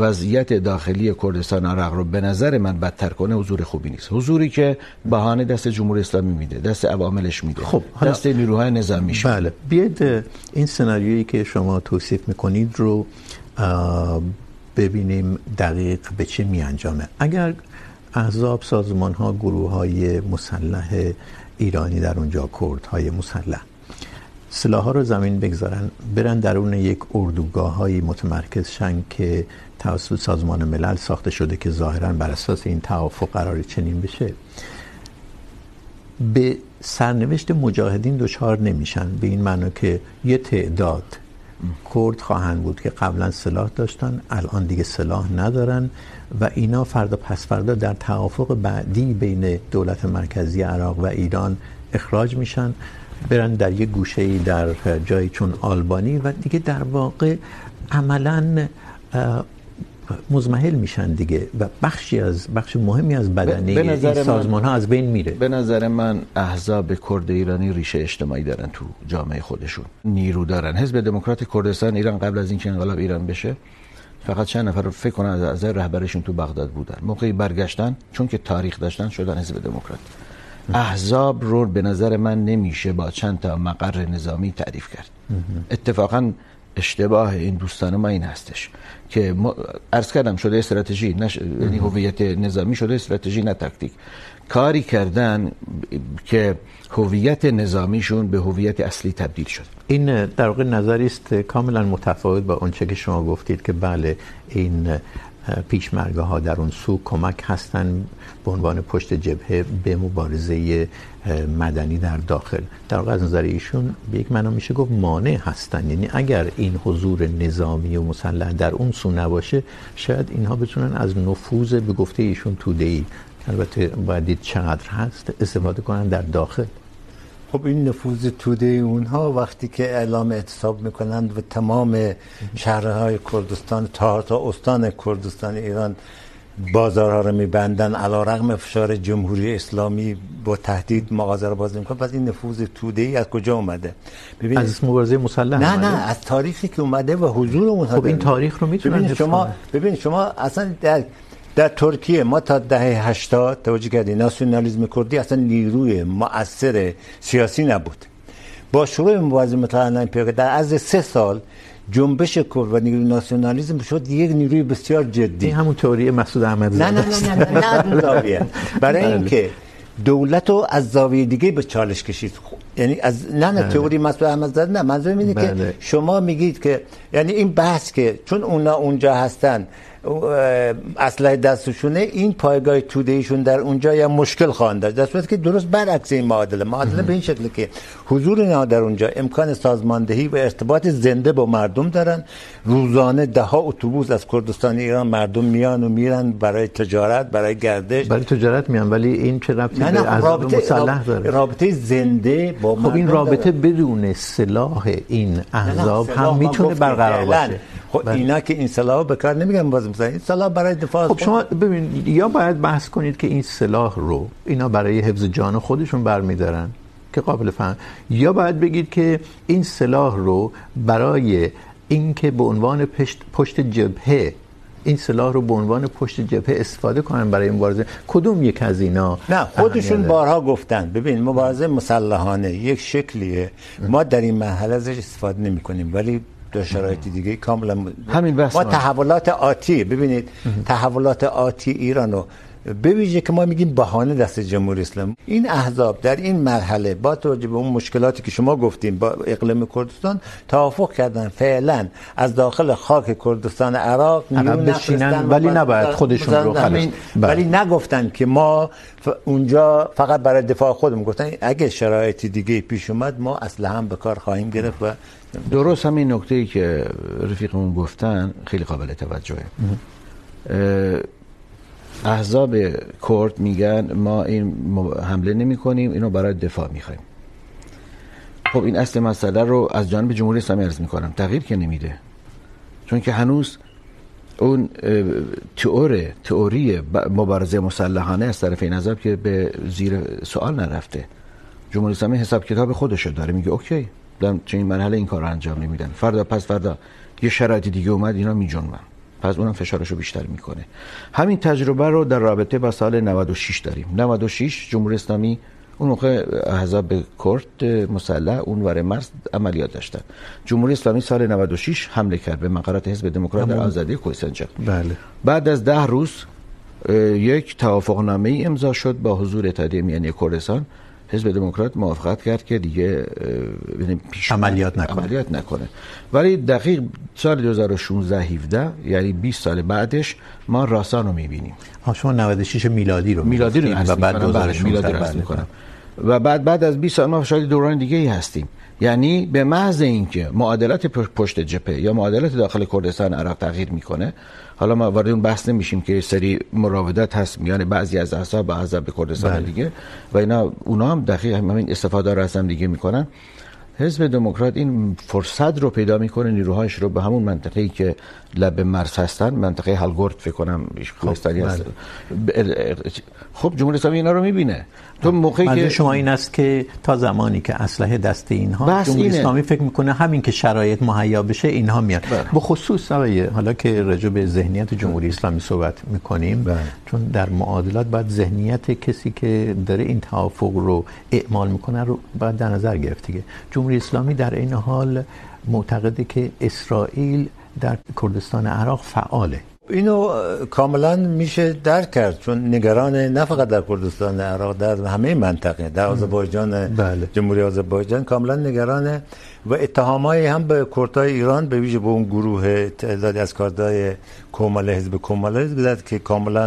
وضعیت داخلی کردستان عراق رو به نظر من بدتر کنه حضور خوبی نیست. حضوری که بهانه دست جمهوری اسلامی میده، دست عواملش میده، خب دست نیروهای نظامیش. بله بیاید این سناریویی که شما توصیف میکنید رو ببینیم دقیق به چه میانجامه. اگر احزاب، سازمان ها، گروه های مسلح ایرانی در اونجا، کردهای مسلح، سلاح‌ها رو زمین بگذارن، برن درون یک اردوگاه‌های متمرکز شن که توسط سازمان ملل ساخته شده که ظاهراً بر اساس این توافق قرار چنین بشه، به سرنوشت مجاهدین دچار نمیشن، به این معنی که یه تعداد کرد خواهند بود که قبلا سلاح داشتن، الان دیگه سلاح ندارن و اینا فردا پس فردا در توافق بعدی بین دولت مرکزی عراق و ایران اخراج میشن، برن در یک گوشه‌ای در جایی چون آلبانی و دیگه در واقع عملاً مزمحل میشن دیگه و بخشی از بخش مهمی از بدنه این سازمان‌ها از بین میره. به نظر من احزاب کرد ایرانی ریشه اجتماعی دارن تو جامعه خودشون، نیرو دارن. حزب دموکرات کردستان ایران قبل از اینکه انقلاب ایران بشه فقط چند نفر فکر کنن از رهبرشون تو بغداد بودن، موقعی برگشتن چون که تاریخ داشتن شدن حزب دموکرات. احزاب رو به نظر من نمیشه با چند تا مقر نظامی تعریف کرد. اتفاقاً اشتباه این دوستان ما این هستش که ما عرض کردم شده استراتژی، یعنی هویت نظامی شده استراتژی نه تاکتیک. کاری کردن که هویت نظامیشون به هویت اصلی تبدیل شد. این در واقع نظری است کاملا متفاوت با اونچه که شما گفتید که بله این پیشمرگه ها در اون سو کمک هستند به عنوان پشت جبهه به مبارزه مدنی در داخل. در واقع از نظر ایشون به یک معنا میشه گفت مانع هستند، یعنی اگر این حضور نظامی و مسلح در اون سو نباشه شاید اینها بتونن از نفوذ به گفته ایشون توده‌ای، البته باید دید چقدر هست، استفاده کنن در داخل. خب این نفوذ توده اونها وقتی که اعلام اعتصاب میکنند و تمام شهرهای کردستان تا تا استان کردستان ایران بازارها رو میبندن، علی رغم فشار جمهوری اسلامی با تهدید مغازه رو باز میکنن، پس این نفوذ توده ای از کجا اومده؟ ببینید از مبارزه مسلح نه نه از تاریخی که اومده و حضور اونها. خب این تاریخ رو میتونن ببینید شما ببینید شما اصلا در در ترکیه ما تا دهه هشتاد توجه کردی ناسیونالیسم کردی اصلا نیروی مؤثر سیاسی نبود. با شروع مبارزه متحدان پیکر در عرض سه سال جنبش کرد و نیروی ناسیونالیسم شد یک نیروی بسیار جدی. این همون تئوری مسعود احمدزاده. نه نه نه نه نه نه زاویه برای اینکه دولت رو از زاویه دیگه به چالش کشید، یعنی از نه نه تئوری مسعود احمدزاده نه، منظورم اینه که شما میگید که یعنی این بحث که چون اونا اونجا هستن اصله دستشونه این پایگاه توده ایشون در اونجا یا مشکل خواهند داشت، در صورتی که درست برعکس این معادله معادله به این شکل که حضور اینها در اونجا امکان سازماندهی و ارتباط زنده با مردم دارن. روزانه ده ها اتوبوس از کردستان ایران مردم میان و میرن برای تجارت، برای گردش، برای تجارت میان، ولی این چه ربطی به احزاب مسلح داره؟ رابطه زنده با مردم. خب این رابطه دارن. بدون سلاح این احزاب هم میتونه برقرار باشه. خب اینا که این سلاح به کار نمیگن، باز مثلا این سلاح برای دفاع. خب شما ببینید یا باید بحث کنید که این سلاح رو اینا برای حفظ جان خودشون برمی‌دارن که قابل فهم، یا باید بگید که این سلاح رو برای اینکه به عنوان پشت پشت جبهه این سلاح رو به عنوان پشت جبهه استفاده کنن برای مبارزه. کدوم یک از اینا؟ نه خودشون بارها گفتن ببین مبارزه مسلحانه یک شکلیه، ما در این مرحله ازش استفاده نمی‌کنیم، ولی در شرایط دیگه کاملا همین بحث ما تحولات آتی. ببینید تحولات آتی ایرانو به ویژه که ما میگیم بهانه دست جمهوری اسلامی، این احزاب در این مرحله با توجه به اون مشکلاتی که شما گفتیم با اقلیم کردستان توافق کردن فعلا از داخل خاک کردستان عراق نمیشینن، ولی نباید خودشون رو خلاص، ولی نگفتن که ما اونجا فقط برای دفاع خودمون، گفتن اگه شرایط دیگه پیش اومد ما اسلحه هم به کار خواهیم گرفت. و درست همین نکته‌ای که رفیقمون گفتن خیلی قابل توجهه. احزاب کرد میگن ما این حمله نمی کنیم، اینو برای دفاع میخوایم. خب این اصل مسئله رو از جانب جمهوری اسلامی عرض میکنم تغییر که نمیده، چون که هنوز اون تئوری تئوری مبارزه مسلحانه از طرف این احزاب که به زیر سوال نرفته. جمهوری اسلامی حساب کتاب خودش رو داره، میگه اوکی در چنین مرحله این کارو انجام نمیدن، فردا پس فردا یه شرایط دیگه اومد اینا میجنبن، پس اونم فشارشو بیشتر میکنه. همین تجربه رو در رابطه با سال نود و شش داریم. نود و شش جمهوری اسلامی اون موقع احزاب کرد مسلح اونور مرز عملیات داشتن. جمهوری اسلامی سال نود و شش حمله کرد به مقرات حزب دموکرات در آزادی کوهسنجان. بله. بعد از ده روز یک توافقنامه امضا شد با حضور اتحادیه میهنی کردستان. حزب دموکرات موافقت کرد که دیگه ببینیم عملیات نکنه. عملیات نکنه. ولی دقیق سال دو هزار و شانزده هفده یعنی بیست سال بعدش ما راسان رو می‌بینیم. ها شما نود و شش میلادی رو میلادی رو و بعد دوباره میلادی رو می‌کنم. و بعد بعد از بیست سال ما شاید دوران دیگه ای هستیم. یعنی به محض اینکه معادلات پشت جبهه یا معادلات داخل کردستان عراق تغییر میکنه، حالا ما وارد اون بحث نمیشیم که سری مراودات هست میان بعضی از احزاب با احزاب کردستان بله. دیگه و اینا، اونا هم دقیق همین استفاده رو از هم دیگه میکنن. حزب دموکرات این فرصت رو پیدا میکنه نیروهاش رو به همون منطقه‌ای که لب مرز هستن، منطقه هلگورد فکر کنم خوزستانی هست. خب جمهوری اسلامی اینا رو میبینه. تو موقعی که منظور شما این است که تا زمانی که اسلحه دست اینها، جمهوری اسلامی فکر میکنه همین که شرایط مهیا بشه اینها میان. به خصوص حالا که راجع به ذهنیت جمهوری اسلامی صحبت میکنیم، چون در معادلات بعد ذهنیت کسی که داره این توافق رو اعمال میکنه رو بعد در نظر گرفت دیگه. جمهوری اسلامی در این حال معتقده که اسرائیل در کردستان عراق فعاله. اینو کاملا میشه درک کرد، چون نگران نه فقط در کردستان عراق، در همه منطقه، در آذربایجان بله. جمهوری آذربایجان کاملا نگرانه و اتهامایی هم به کردهای ایران به ویژه به اون گروه تعدادی از کردهای کومله، حزب کومله گذاشت که کاملا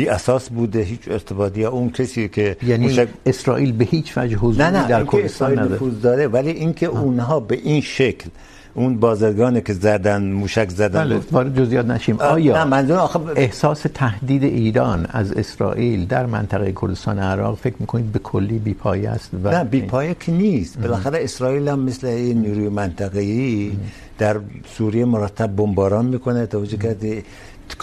بی اساس بوده، هیچ ارتباطی اون کسی که یعنی مشک... اسرائیل به هیچ وجه حضوری در کردستان نداره، ولی اینکه اونها به این شکل اون بازرگانی که زدن موشک زدن بله. وارد جزئیات نشیم. آیا نه منظور آخه احساس تهدید ایران از اسرائیل در منطقه کردستان عراق فکر می‌کنید به کلی بی‌پایه است؟ و نه بی‌پایه که نیست، بالاخره اسرائیل هم مثل این نیروی منطقه‌ای در سوریه مرتب بمباران می‌کنه، توجه کردی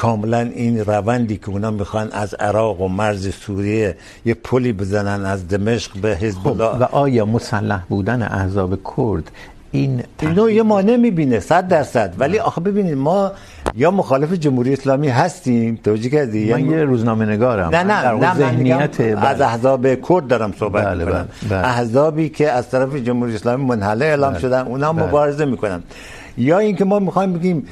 کاملا این روندی که اونا میخوان از عراق و مرز سوریه یه پلی بزنن از دمشق به حزب الله. خب و آیا مسلح بودن احزاب کرد این اینو یه مانع میبینه صد درصد، ولی آخه ببینید ما یا مخالف جمهوری اسلامی هستیم، توجه کردی؟ من یه روزنامه نگارم، نه نه در ذهنیت از احزاب کرد دارم صحبت بله میکنم بله بله. احزابی که از طرف جمهوری اسلامی منحله اعلام بله شدن، اونا مبارزه بله میکنن. یا اینکه ما میخوایم بگیم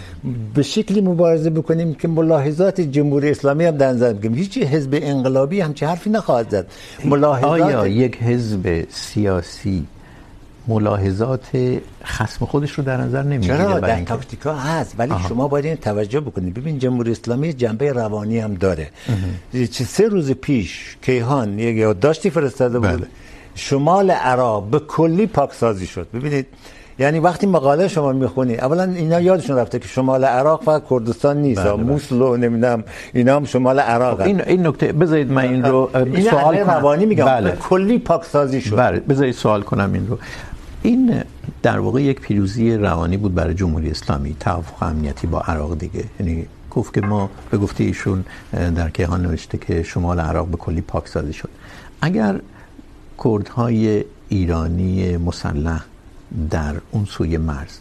به شکلی مبارزه بکنیم که ملاحظات جمهوری اسلامی هم در نظر بگیریم. هیچ حزب انقلابی همچین حرفی نخواهد زد. ملاحظات آیا یک حزب سیاسی ملاحظات خصم خودش رو در نظر نمیگیره؟ چرا در تاکتیکا هست، ولی آها. شما باید این توجه بکنید. ببین جمهوری اسلامی جنبه روانی هم داره. چه سه روز پیش کیهان یک یادداشتی فرستاده بود بله. شمال عراق به کلی پاکسازی شد. ببینید یعنی وقتی مقاله شما میخونی، اولا اینا یادشون رفته که شمال عراق فقط کردستان نیست، موسول و نمیدونم اینا هم شمال عراق. این این نکته بذارید من این رو این سوال روانی میگم بله. کلی پاکسازی شد بله. بذارید سوال کنم این رو. این در واقع یک پیروزی روانی بود برای جمهوری اسلامی، توافق امنیتی با عراق دیگه. یعنی گفت که ما به گفته ایشون در کیهان نوشته که شمال عراق به کلی پاکسازی شد. اگر کردهای ایرانی مسلح در اون سوی مرز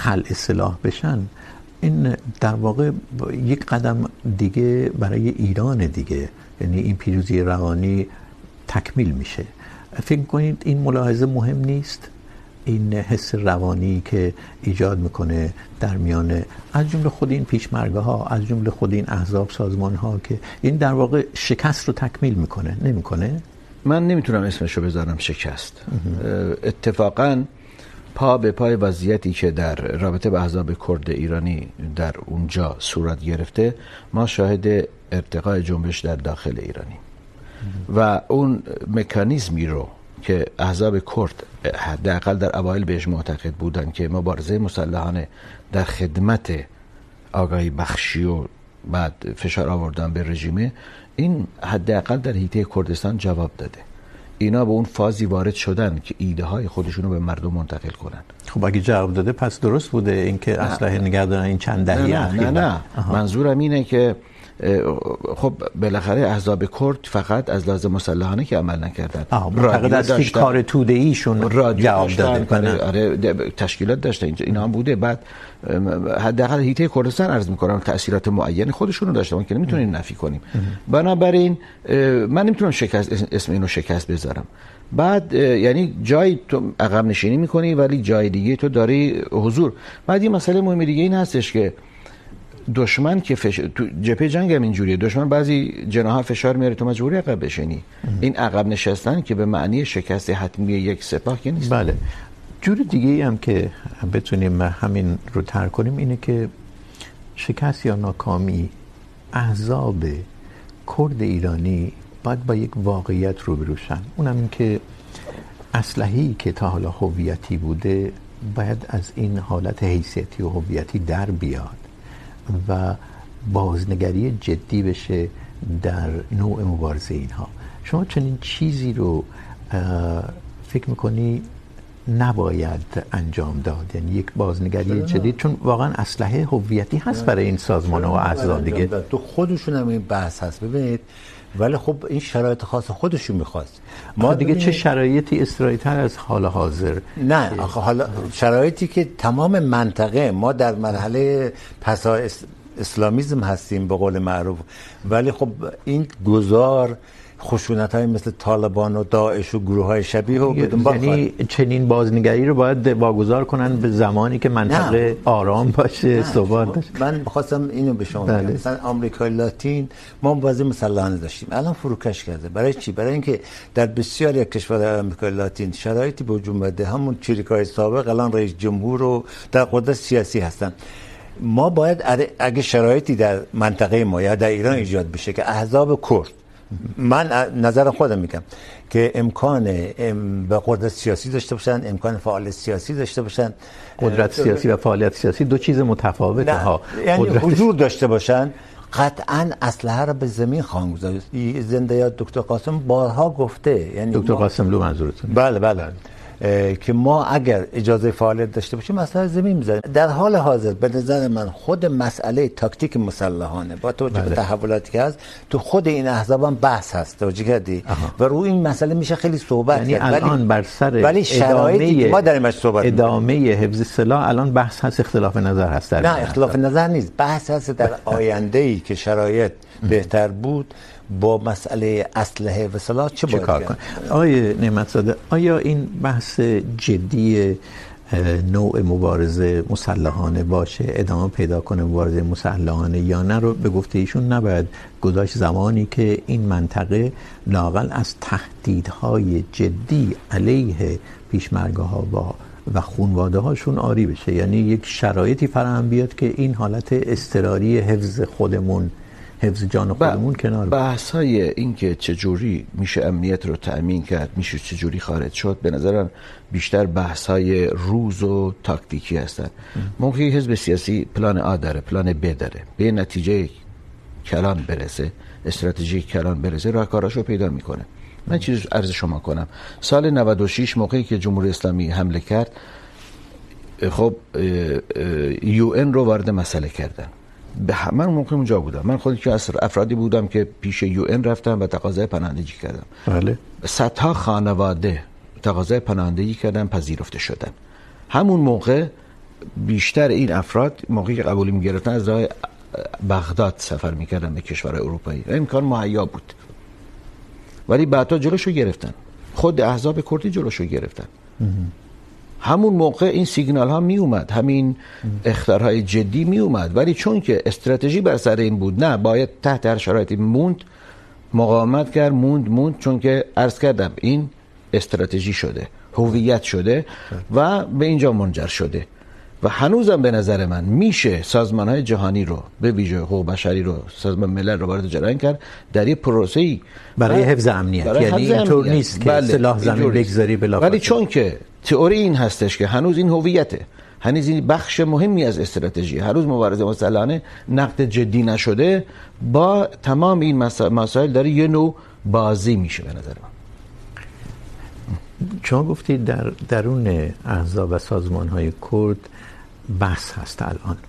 خلع سلاح بشن، این در واقع یک قدم دیگه برای ایران دیگه، یعنی این پیروزی روانی تکمیل میشه. فکر کنید این ملاحظه مهم نیست، این حس روانی که ایجاد میکنه در میان از جمله خود این پیشمرگه ها، از جمله خود این احزاب، سازمان ها، که این در واقع شکست رو تکمیل میکنه نمیکنه؟ من نمیتونم اسمشو بذارم شکست. اتفاقا پا به پای وضعیتی که در رابطه با احزاب کرد ایرانی در اونجا صورت گرفته، ما شاهد ارتقاء جنبش در داخل ایرانی و اون مکانیزمی رو که احزاب کرد حداقل در اوایل بهش معتقد بودن که مبارزه مسلحانه در خدمت آگاهی بخشی و بعد فشار آوردن به رژیمه، این حداقل در حیطه کردستان جواب داده. اینا به اون فازی وارد شدن که ایده های خودشونو به مردم منتقل کنن. خب اگه جواب داده پس درست بوده اینکه اسلحه نگهدارن این چند دهه اخیر. نه نه, نه. منظورم اینه که خب بالاخره احزاب کرد فقط از لحاظ مسلحانه که عمل نکردن، معتقد است که کار توده ایشون جواب داده. آره تشکیلات داشته، اینا هم بوده. بعد حداقل حیطه کردستان عرض می‌کنم تأثیرات معین خودشون رو داشتن که نمیتونیم نفی کنیم. بنابراین من نمیتونم شکست اسم اینو شکست بذارم. بعد یعنی جای تو عقب نشینی می‌کنی ولی جای دیگه تو داری حضور. بعد یه مسئله مهم دیگه این هستش که دشمن که فش... تو جبهه جنگ هم اینجوریه، دشمن بعضی جناح فشار میاره تو مجبوری عقب بشینی. این عقب نشستن که به معنی شکست حتمی یک سپاه که نیست. بله جور دیگه ای هم که بتونیم همین رو تر کنیم اینه که شکست یا ناکامی احزاب کرد ایرانی باید با یک واقعیت روبرو شن، اونم این که اسلحه‌ای که تا حالا هویتی بوده باید از این حالت حیثیتی و هویتی در بیاد و بازنگری جدی بشه در نوع مبارزه اینها. شما چنین چیزی رو فکر می‌کنی نباید انجام داد؟ یعنی یک بازنگری جدید، چون واقعا اسلحه هویتی هست برای این سازمان و احزاب دیگه، تو خودشون هم این بحث هست. ببینید ولی خب این شرایط خاص خودشون می‌خواست. ما دیگه چه شرایطی اصرارتر از حال حاضر؟ نه آخه حالا شرایطی که تمام منطقه ما در مرحله پسا اسلامیسم هستیم به قول معروف، ولی خب این گذار خشونت های مثل طالبان و داعش و گروه های شبیه و بدون باخت، یعنی چنین بازنگری رو باید واگذار کنن به زمانی که منطقه نه. آرام باشه، ثبات باشه. من می‌خواستم اینو به شما بگم، مثلا آمریکای لاتین ما وضع مسلحانه داشتیم، الان فروکش کرده. برای چی؟ برای اینکه در بسیاری از کشورهای آمریکای لاتین شرایطی به وجود اومده، همون چریکای سابق الان رئیس جمهور و در قدرت سیاسی هستن. ما باید اگه شرایطی در منطقه ما یا در ایران ایجاد بشه که احزاب کرد، من نظر خودم میگم که امکان ام به قدرت سیاسی داشته باشن، امکان فعالیت سیاسی داشته باشن، قدرت سیاسی و فعالیت سیاسی دو چیز متفاوته ها، یعنی قدرت... حضور داشته باشن، قطعاً اسلحه را به زمین خواهند گذاشت. زنده یاد دکتر قاسم بارها گفته، یعنی دکتر ما... قاسم لو منظورتون؟ بله بله، که ما اگر اجازه فعالیت داشته باشیم مسئله زمین می‌زنیم. در حال حاضر به نظر من خود مسئله تاکتیک مسلحانه با توجه به تحولاتی که هست تو خود این احزاب هم بحث هست، توجه کردی؟ و روی این مسئله میشه خیلی صحبت کرد. یعنی الان بر سر ولی شرایطی که ما در اینش صحبت ادامه حفظ سلاح الان بحث هست، اختلاف نظر هست در نه اختلاف نظر نیست، بحث هست در آینده‌ای که شرایط بهتر بود با مسئله اسلحه و سلاح چه باید کار کنه. آقای نعمت‌زاده، آیا این بحث جدی نوع مبارزه مسلحانه باشه، ادامه پیدا کنه مبارزه مسلحانه یا نه رو به گفته ایشون نباید گذاشت زمانی که این منطقه لااقل از تهدیدهای جدی علیه پیشمرگه‌ها با و خونواده هاشون آری بشه؟ یعنی یک شرایطی فراهم بیاد که این حالت اضطراری حفظ خودمون، حفظ جان خودمون کنار. بحث های این که چجوری میشه امنیت رو تأمین کرد، میشه چجوری خارج شد، به نظرم بیشتر بحث های روز و تاکتیکی هستند. ممکنه حزب سیاسی پلان آ داره، پلان ب داره، به نتیجه کلان برسه، استراتژی کلان برسه، راهکاراشو پیدا میکنه. من چیز عرض شما کنم، سال نود و شش موقعی که جمهوری اسلامی حمله کرد، خب یو ان رو وارد مسئله کردن. من موقع اونجا بودم، من خودم که از افرادی بودم که پیش یو ان رفتم و تقاضای پناهندگی کردم. بله. صدها خانواده تقاضای پناهندگی کردن، پذیرفته شدن. همون موقع بیشتر این افراد موقعی که قبول می‌گرفتن از راه بغداد سفر می‌کردن به کشورهای اروپایی، امکان مهیا بود. ولی بعدا جلوشو گرفتن، خود احزاب کردی جلوشو گرفتن. مهم. همون موقع این سیگنال ها می اومد، همین اخطارهای جدی می اومد، ولی چون که استراتژی بر سر این بود نه باید تحت هر شرایطی موند، مقاومت کرد، موند موند چون که عرض کردم این استراتژی شده، هویت شده و به اینجا منجر شده. و هنوزم به نظر من میشه سازمان های جهانی رو به ویژه حقوق بشری رو، سازمان ملل رو وارد جریان کرد در یه پروسه‌ای برای حفظ امنیت. برای یعنی اینطور نیست که بله، سلاح زمین بگذاری بلافاصله، ولی چون که تئوری این هستش که هنوز این هویته، هنوز این بخش مهمی از استراتژی، هنوز مبارزه مسلحانه نقد جدی نشده، با تمام این مسائل داره یه نوع بازی میشه به نظر من. شما گفتید در درون احزاب و سازمان‌های کرد بحث هست الان.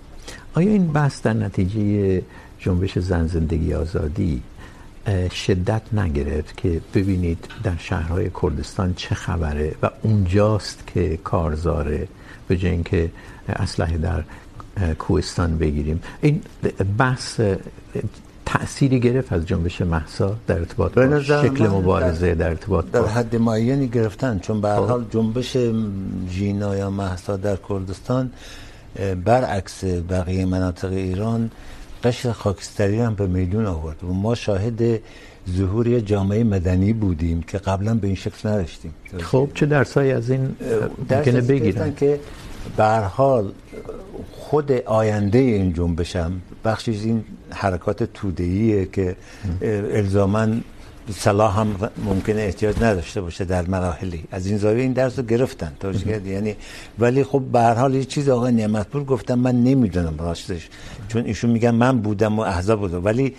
آیا این بحث در نتیجه جنبش زن زندگی آزادی شدت نگرفت که ببینید در شهرهای کردستان چه خبره و اونجاست که کارزاره، به جای اینکه اسلحه در کوهستان بگیریم؟ این بحث تأثیری گرفت از جنبش مهسا در ارتباط با شکل مبارزه در, در ارتباط با در حد معینی گرفتن، چون به هر حال جنبش ژینا یا مهسا در کردستان برعکس بقیه مناطق ایران قشر خاکستری هم به میدون آورد و ما شاهد ظهور یه جامعه مدنی بودیم که قبلا به این شکل نداشتیم. خب چه درسایی از این ممکنه بگیرن که به هر حال خود آینده این جنبش هم بخشی از این حرکات توده‌ایه که الزاماً سلاح هم ممکنه احتیاج نداشته باشه در مراحلی. از این زاویه این درس رو گرفتن توجیه یعنی، ولی خب به هر حال یه چیز آقای نعمتپور گفتن من نمیدونم راستش، چون ایشون میگن من بودم و احزاب بودم، ولی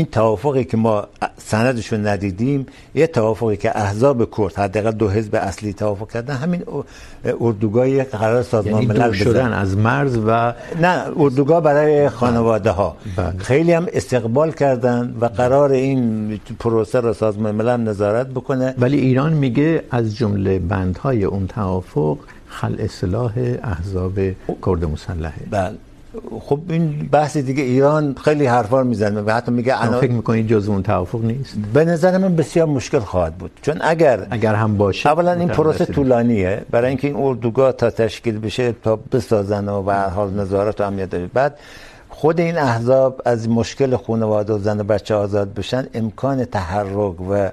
این توافقی که ما سندش رو ندیدیم، یه توافقی که احزاب کرد حداقل دو حزب اصلی توافق کردن، همین اردوگاهی قرار سازمان ملل یعنی شدن از مرز و نه اردوگاه برای خانواده ها بلد. خیلی هم استقبال کردن و قرار این پروسه رو سازمان ملل نظارت بکنه، ولی ایران میگه از جمله بندهای اون توافق خلع سلاح احزاب کرد مسلحه. بله خب این بحث دیگه، ایران خیلی حرفا میزنه و حتی میگه انا فکر میکنید جزء اون توافق نیست. به نظر من بسیار مشکل خواهد بود، چون اگر اگر هم باشه اولا این پروسه طولانیه برای اینکه این اردوگاه تا تشکیل بشه تا بسازن و به هر حال نظارت و امنیت داره. بعد خود این احزاب از مشکل خانواده و زن و بچه آزاد بشن، امکان تحرک و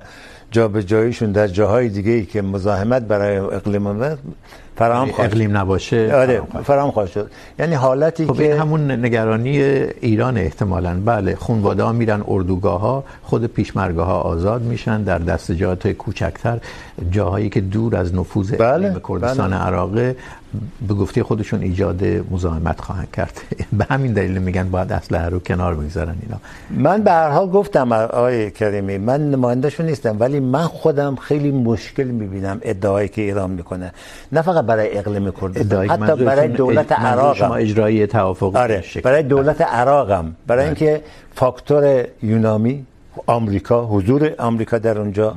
جابجاییشون در جاهای دیگه ای که مزاحمت برای اقلیم فراهم خواهد اقلیم نباشه آره فراهم خواهد شد. یعنی حالتی خب که همون نگرانی ایران احتمالاً. بله خانواده‌ها میرن اردوگاه‌ها، خود پیشمرگه ها آزاد میشن در دستجات کوچکتر، جاهایی که دور از نفوذ اقلیم کردستان عراق به گفته خودشون ایجاد مزاحمت خواهند کرد. به همین دلیل میگن باید اسلحه رو کنار بگذارن اینا. من به هر حال گفتم آقای کریمی من نماینده‌شون نیستم، ولی من خودم خیلی مشکل میبینم ادعایی که ایران میکنه، نه فقط برای اقلیم کردستان، حتی برای دولت عراق هم اجرایی توافق آره شکل. برای دولت عراق هم، برای اینکه فاکتور یونامی آمریکا، حضور آمریکا در اونجا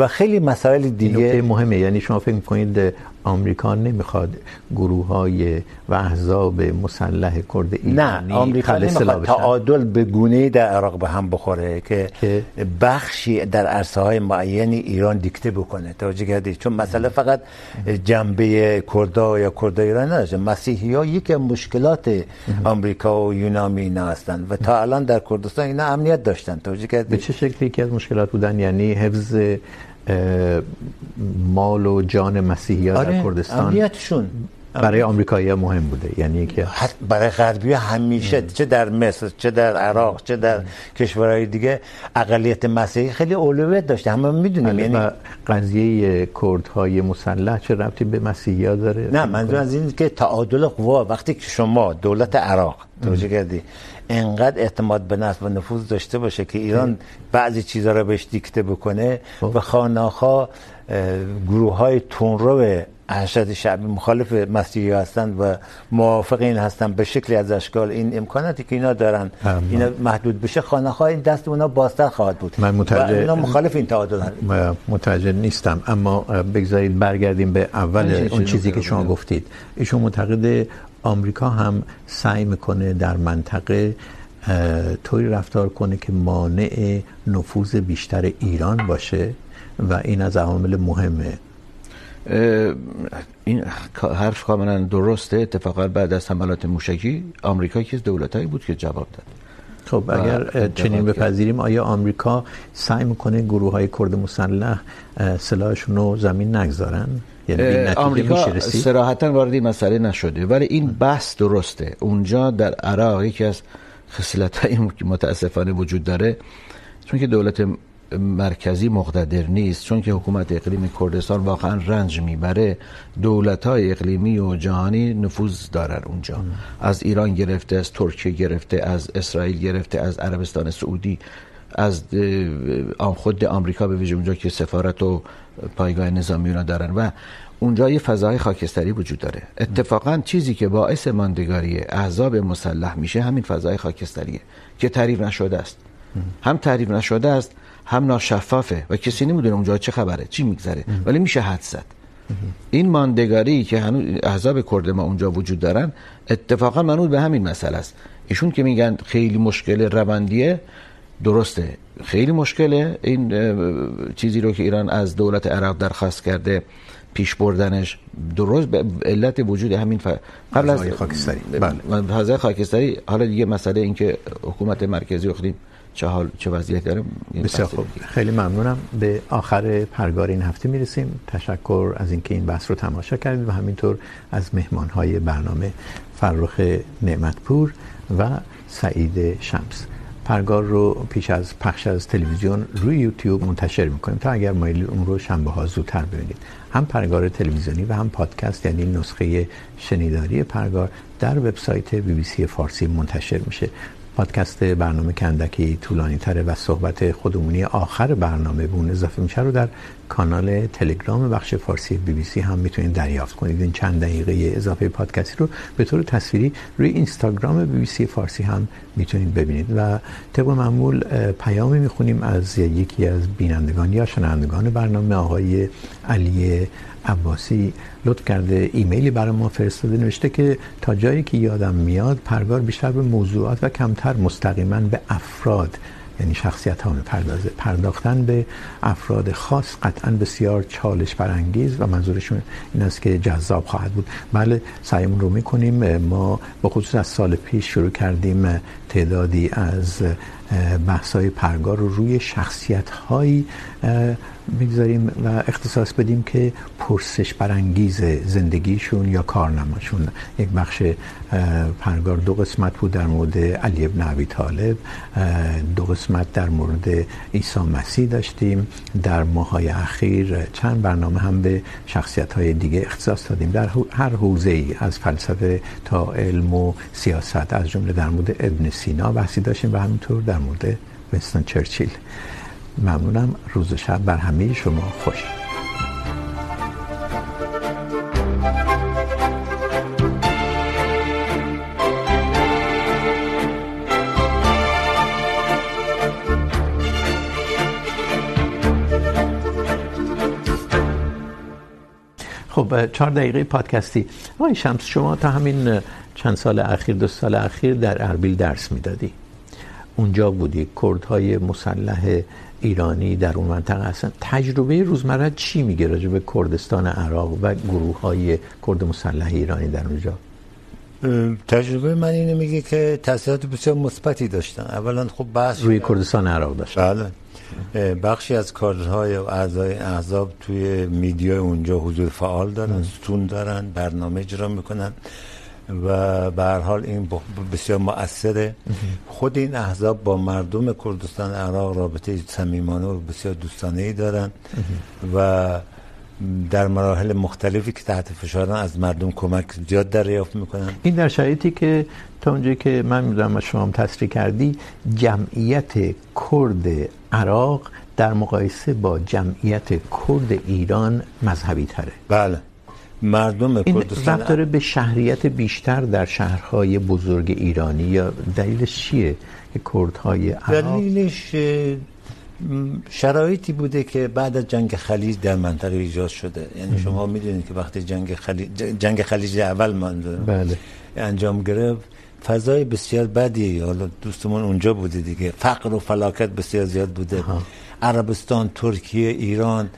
و خیلی مسائل دیگه. نکته مهمه، یعنی شما فکر می‌کنید آمریکا نمیخواد گروه‌های و احزاب مسلح کرد ایرانی نه آمریکا نمیخواد تعادل به گونه‌ای در عراق به هم بخوره که بخشی در عرصه‌های معینی ایران دیکته بکنه. توجه کردید؟ چون مسئله فقط جنبه کردها یا کرد ایران نداره، مسیحی‌ها یکی از مشکلات آمریکا و یونامی اینا هستند و تا الان در کردستان اینا امنیت داشتن. توجه کردید؟ به چه شکلی که از مشکلات بودن؟ یعنی حفظ مال و جان مسیحیان آره، در کردستان امنیتشون برای آمریکایی‌ها مهم بوده، یعنی که برای غربی‌ها همیشه ام. چه در مصر چه در عراق چه در ام. کشورهای دیگه اقلیت مسیحی خیلی اولویت داشته، همه می‌دونیم. یعنی قضیه کردهای مسلح چه ربطی به مسیحی‌ها داره؟ نه منظور از این که تعادل قوا، وقتی که شما دولت عراق توجه کردید انقدر اعتماد به نفس و نفوذ داشته باشه که ایران بعضی چیزا رو بهش دیکته بکنه و خانخا گروه‌های تندرو حشد الشعبی مخالف مسیحی هستن و موافق این هستن، به شکلی از اشکال این امکاناتی که اینا دارن اینا محدود بشه، خانخا این دست اونا بازتر خواهد بود. من متوجه اینا مخالف این تعادل هستن. متوجه نیستم، اما بگذارید برگردیم به اول اون چیزی که شما گفتید. ایشون معتقده آمریکا هم سعی میکنه در منطقه طوری رفتار کنه که مانع نفوذ بیشتر ایران باشه و این از عوامل مهمه. این حرف کاملا درسته. اتفاقا بعد از حملات موشکی آمریکا یکی از دولتایی بود که جواب داد. خب اگر چنین بپذیریم، آیا آمریکا سعی میکنه گروه‌های کرد مسلح سلاحشون رو زمین نگذارن؟ یعنی آمریکا صراحتاً وارد این مسئله نشده، ولی این بحث درسته. اونجا در عراق یکی از خصلت‌هایی که متاسفانه وجود داره، چون که دولت مرکزی مقتدر نیست، چون که حکومت اقلیم کردستان واقعا رنج میبره، دولت‌های اقلیمی و جهانی نفوذ دارن اونجا. ام. از ایران گرفته، از ترکیه گرفته، از اسرائیل گرفته، از عربستان سعودی، از خود آمریکا به ویژه اونجا که سفارت و پایگاه نظامی اونا دارن و اونجا یه فضای خاکستری وجود داره. اتفاقا چیزی که باعث ماندگاری احزاب مسلح میشه همین فضای خاکستریه که تعریف نشده است. ام. هم تعریف نشده است، هم ناشفافه و کسی نمیدونه اونجا چه خبره، چی میگذره، ولی میشه حدس زد. این ماندگاری که هنوز احزاب کرد ما اونجا وجود دارن اتفاقا منوط به همین مسئله است. ایشون که میگن خیلی مشکل روندیه، درسته خیلی مشکله. این چیزی رو که ایران از دولت عراق درخواست کرده پیش بردنش درست به علت وجود همین ف... قبل از خاکستری فضای خاکستری. حالا دیگه مسئله این که حکومت مرکزی اقلیم چه حال چه وضعیت داره. بسیار خوب، خیلی ممنونم. به آخر پرگار این هفته میرسیم. تشکر از اینکه این بحث رو تماشا کردید و همینطور از مهمان‌های برنامه فرخ نعمتپور و سعید شمس. پرگار رو پیش از پخش از تلویزیون روی یوتیوب منتشر میکنیم تا اگر مایلید اون رو شنبه ها زودتر ببینید. هم پرگار تلویزیونی و هم پادکست، یعنی نسخه شنیداری پرگار، در وبسایت بی بی سی فارسی منتشر میشه. پادکست برنامه کندکی طولانی تره و صحبت خودمونی آخر برنامه به اون اضافه میشه رو در کانال تلگرام بخش فارسی بی بی سی هم میتونید دریافت کنید. این چند دقیقه اضافه پادکستی رو به طور تصویری روی اینستاگرام بی بی سی فارسی هم میتونید ببینید. و طبق معمول پیامی میخونیم از یکی از بینندگان یا شنوندگان برنامه، آقای علی عباسی لطف کرده ایمیلی برای ما فرستاده، نوشته که تا جایی که یادم میاد پرگار بیشتر به موضوعات و کمتر مستقیما به افراد، یعنی شخصیت ها میپردازه. پرداختن به افراد خاص قطعا بسیار چالش برانگیز و منظورشون این است که جذاب خواهد بود. بله، سعیمون رو میکنیم. ما به خصوص از سال پیش شروع کردیم تعدادی از بحث‌های پرگار رو روی شخصیت‌هایی می‌گذاریم و اختصاص بدیم که پرسش برانگیز زندگیشون یا کارنامه‌شون. یک بخش پرگار دو قسمت بود در مورد علی بن ابی طالب، دو قسمت در مورد عیسی مسیح داشتیم. در ماه‌های اخیر چند برنامه هم به شخصیت‌های دیگه اختصاص دادیم در هر حوزه‌ای، از فلسفه تا علم و سیاست، از جمله در مورد ابن سینا بحثی داشتیم و همینطور در مورد وینستون چرچیل. ممنونم. روز و شب بر همه شما خوش. خب، چهار دقیقه پادکستی. آقای شمس، شما تا همین چند سال اخیر، دو سال اخیر در اربیل درس میدادی، اونجا بودی، کردهای مسلح ایرانی در اون منطقه هستن. تجربه روزمره چی میگه راجع به کردستان عراق و گروههای کرد مسلح ایرانی در اونجا؟ تجربه من اینو میگه که تاثیرات بسیار مثبتی داشتن. اولا خب بحث روی کردستان عراق داشت. بله، بخشی از کادرهای اعضای احزاب توی میدیا اونجا حضور فعال دارن، ستون دارن، برنامه اجرا میکنن و به هر حال این بسیار مؤثره. خود این احزاب با مردم کردستان عراق رابطه صمیمانه و بسیار دوستانه‌ای دارن و در مراحل مختلفی که تحت فشارن از مردم کمک زیاد دریافت میکنن. این در شرایطی که تا اونجایی که من میدونم و شما هم تصریح کردی، جمعیت کرد عراق در مقایسه با جمعیت کرد ایران مذهبی تره. بله، مردم کردستان داره به شهریت بیشتر در شهرهای بزرگ ایرانی. یا دلیلش چیه که کردهای عراق؟ دلیلش شرایطی بوده که بعد از جنگ خلیج در منطقه ایجاد شده. یعنی شما میدونید که وقتی جنگ خلیج جنگ خلیج اول بله انجام گرفت، فضای بسیار بدی، حالا دوستمون اونجا بوده دیگه، فقر و فلاکت بسیار زیاد بوده. ها. عربستان، ترکیه، ایران،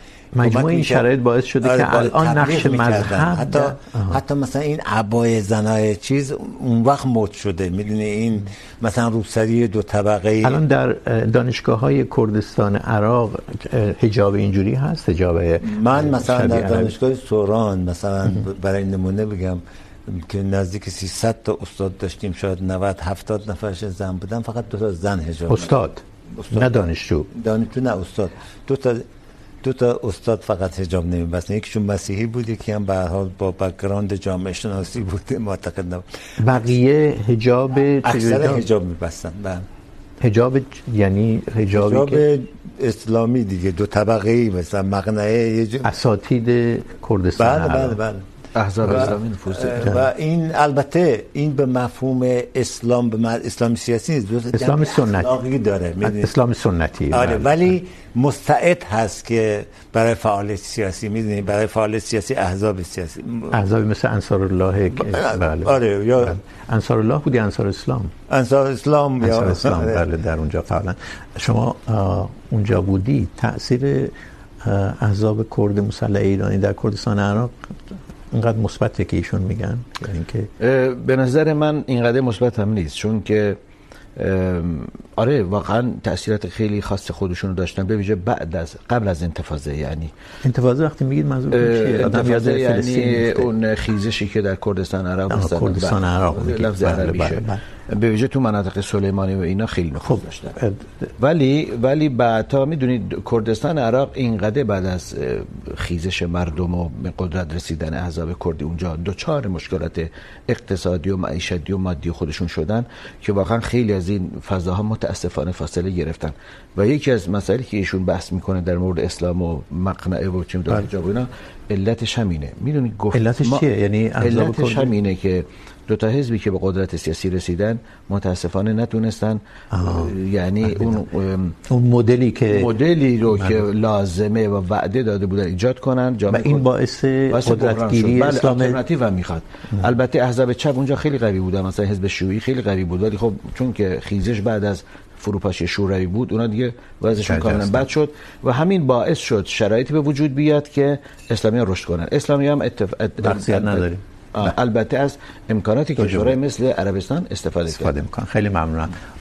مجموع این شرایط باعث شده که الان نقش مذهب حتی آه. حتی مثلا این عبای زنای چیز اون وقت مد شده، میدونی، این مثلا روسری دو طبقه ای. الان در دانشگاه‌های کردستان عراق حجاب اینجوری هست، حجاب. من مثلا در دانشگاه سوران مثلا برای نمونه بگم که نزدیک سیصد تا استاد داشتیم، شاید نود هفتاد نفرش زن بودن، فقط دو تا زن حجاب. استاد استاد نه دانشجو دانشجو نه استاد. دو تا دو تا استاد فقط حجاب نمی‌بستن، یکیشون مسیحی بود، یکی هم به هر حال با بک‌گراند جامعه شناسی بود، معتقد نبود. بقیه حجاب، اکثر حجاب می‌بستن. بله، حجاب یعنی حجابی حجاب که اسلامی دیگه، دو طبقه‌ای، مثلا مقنعه ج... اساتید کردستان. بله بله بله احزاب اسلامی نفوذ و این البته این به مفهوم اسلام، به معنی اسلام سیاسی نیست، اسلام سنتی داره، میدونید، اسلام سنتی. آره، ولی مستعد هست که برای فعالیت سیاسی، میدونید، برای فعالیت سیاسی احزاب سیاسی، احزاب مثل انصار الله که بله آره یا انصار الله بود یا انصار اسلام، انصار اسلام یا انصار اسلام بله در اونجا فعلا. شما اونجا بودی، تاثیر احزاب کرد مسلح ایرانی در کردستان عراق اینقدر مثبته که ایشون میگن؟ یعنی که به نظر من اینقدر مثبت هم نیست، چون که آره واقعا تاثیرات خیلی خاص خودشون رو داشتن، به ویژه بعد از قبل از انتفاضه. یعنی انتفاضه وقتی میگید منظور چیه؟ انتفاضه یعنی اون خیزشی که در کردستان عراق، کردستان عراق لفظ عربیشه، به ویژه تو مناطق سلیمانی و اینا خیلی نفوذ داشتن. ولی ولی بعدا میدونید کردستان عراق اینقدر بعد از خیزش مردم و به قدرت رسیدن احزاب کردی اونجا دوچار مشکلات اقتصادی و معیشتی و مادی خودشون شدن که واقعا خیلی از این فضاها متاسفانه فاصله گرفتن. و یکی از مسائلی که ایشون بحث میکنه در مورد اسلام و مقنعه و چی میدونه حجاب اینا، علتش همینه. میدونید گفت علتش چیه؟ یعنی علتش همینه که دو تا حزبی که به قدرت سیاسی رسیدن متاسفانه نتونستن آه. یعنی اون اون مدلی که مدلی رو من... که لازمه و وعده داده بودن ایجاد کنن. و این باعث قدرتگیری اسلام الالترناتیو هم میخواد. البته احزاب چپ اونجا خیلی قوی بودن، مثلا حزب شیوعی خیلی قوی بود، ولی خب چون که خیزش بعد از فروپاشی شوروی بود اونا دیگه وضعشون کاملا بد شد و همین باعث شد شرایطی به وجود بیاد که اسلامیان رشد کنن. اسلامی هم اتفاق نداریم، البته از امکاناتی که کشورهای مثل عربستان استفاده, استفاده میکنن. خیلی ممنونم.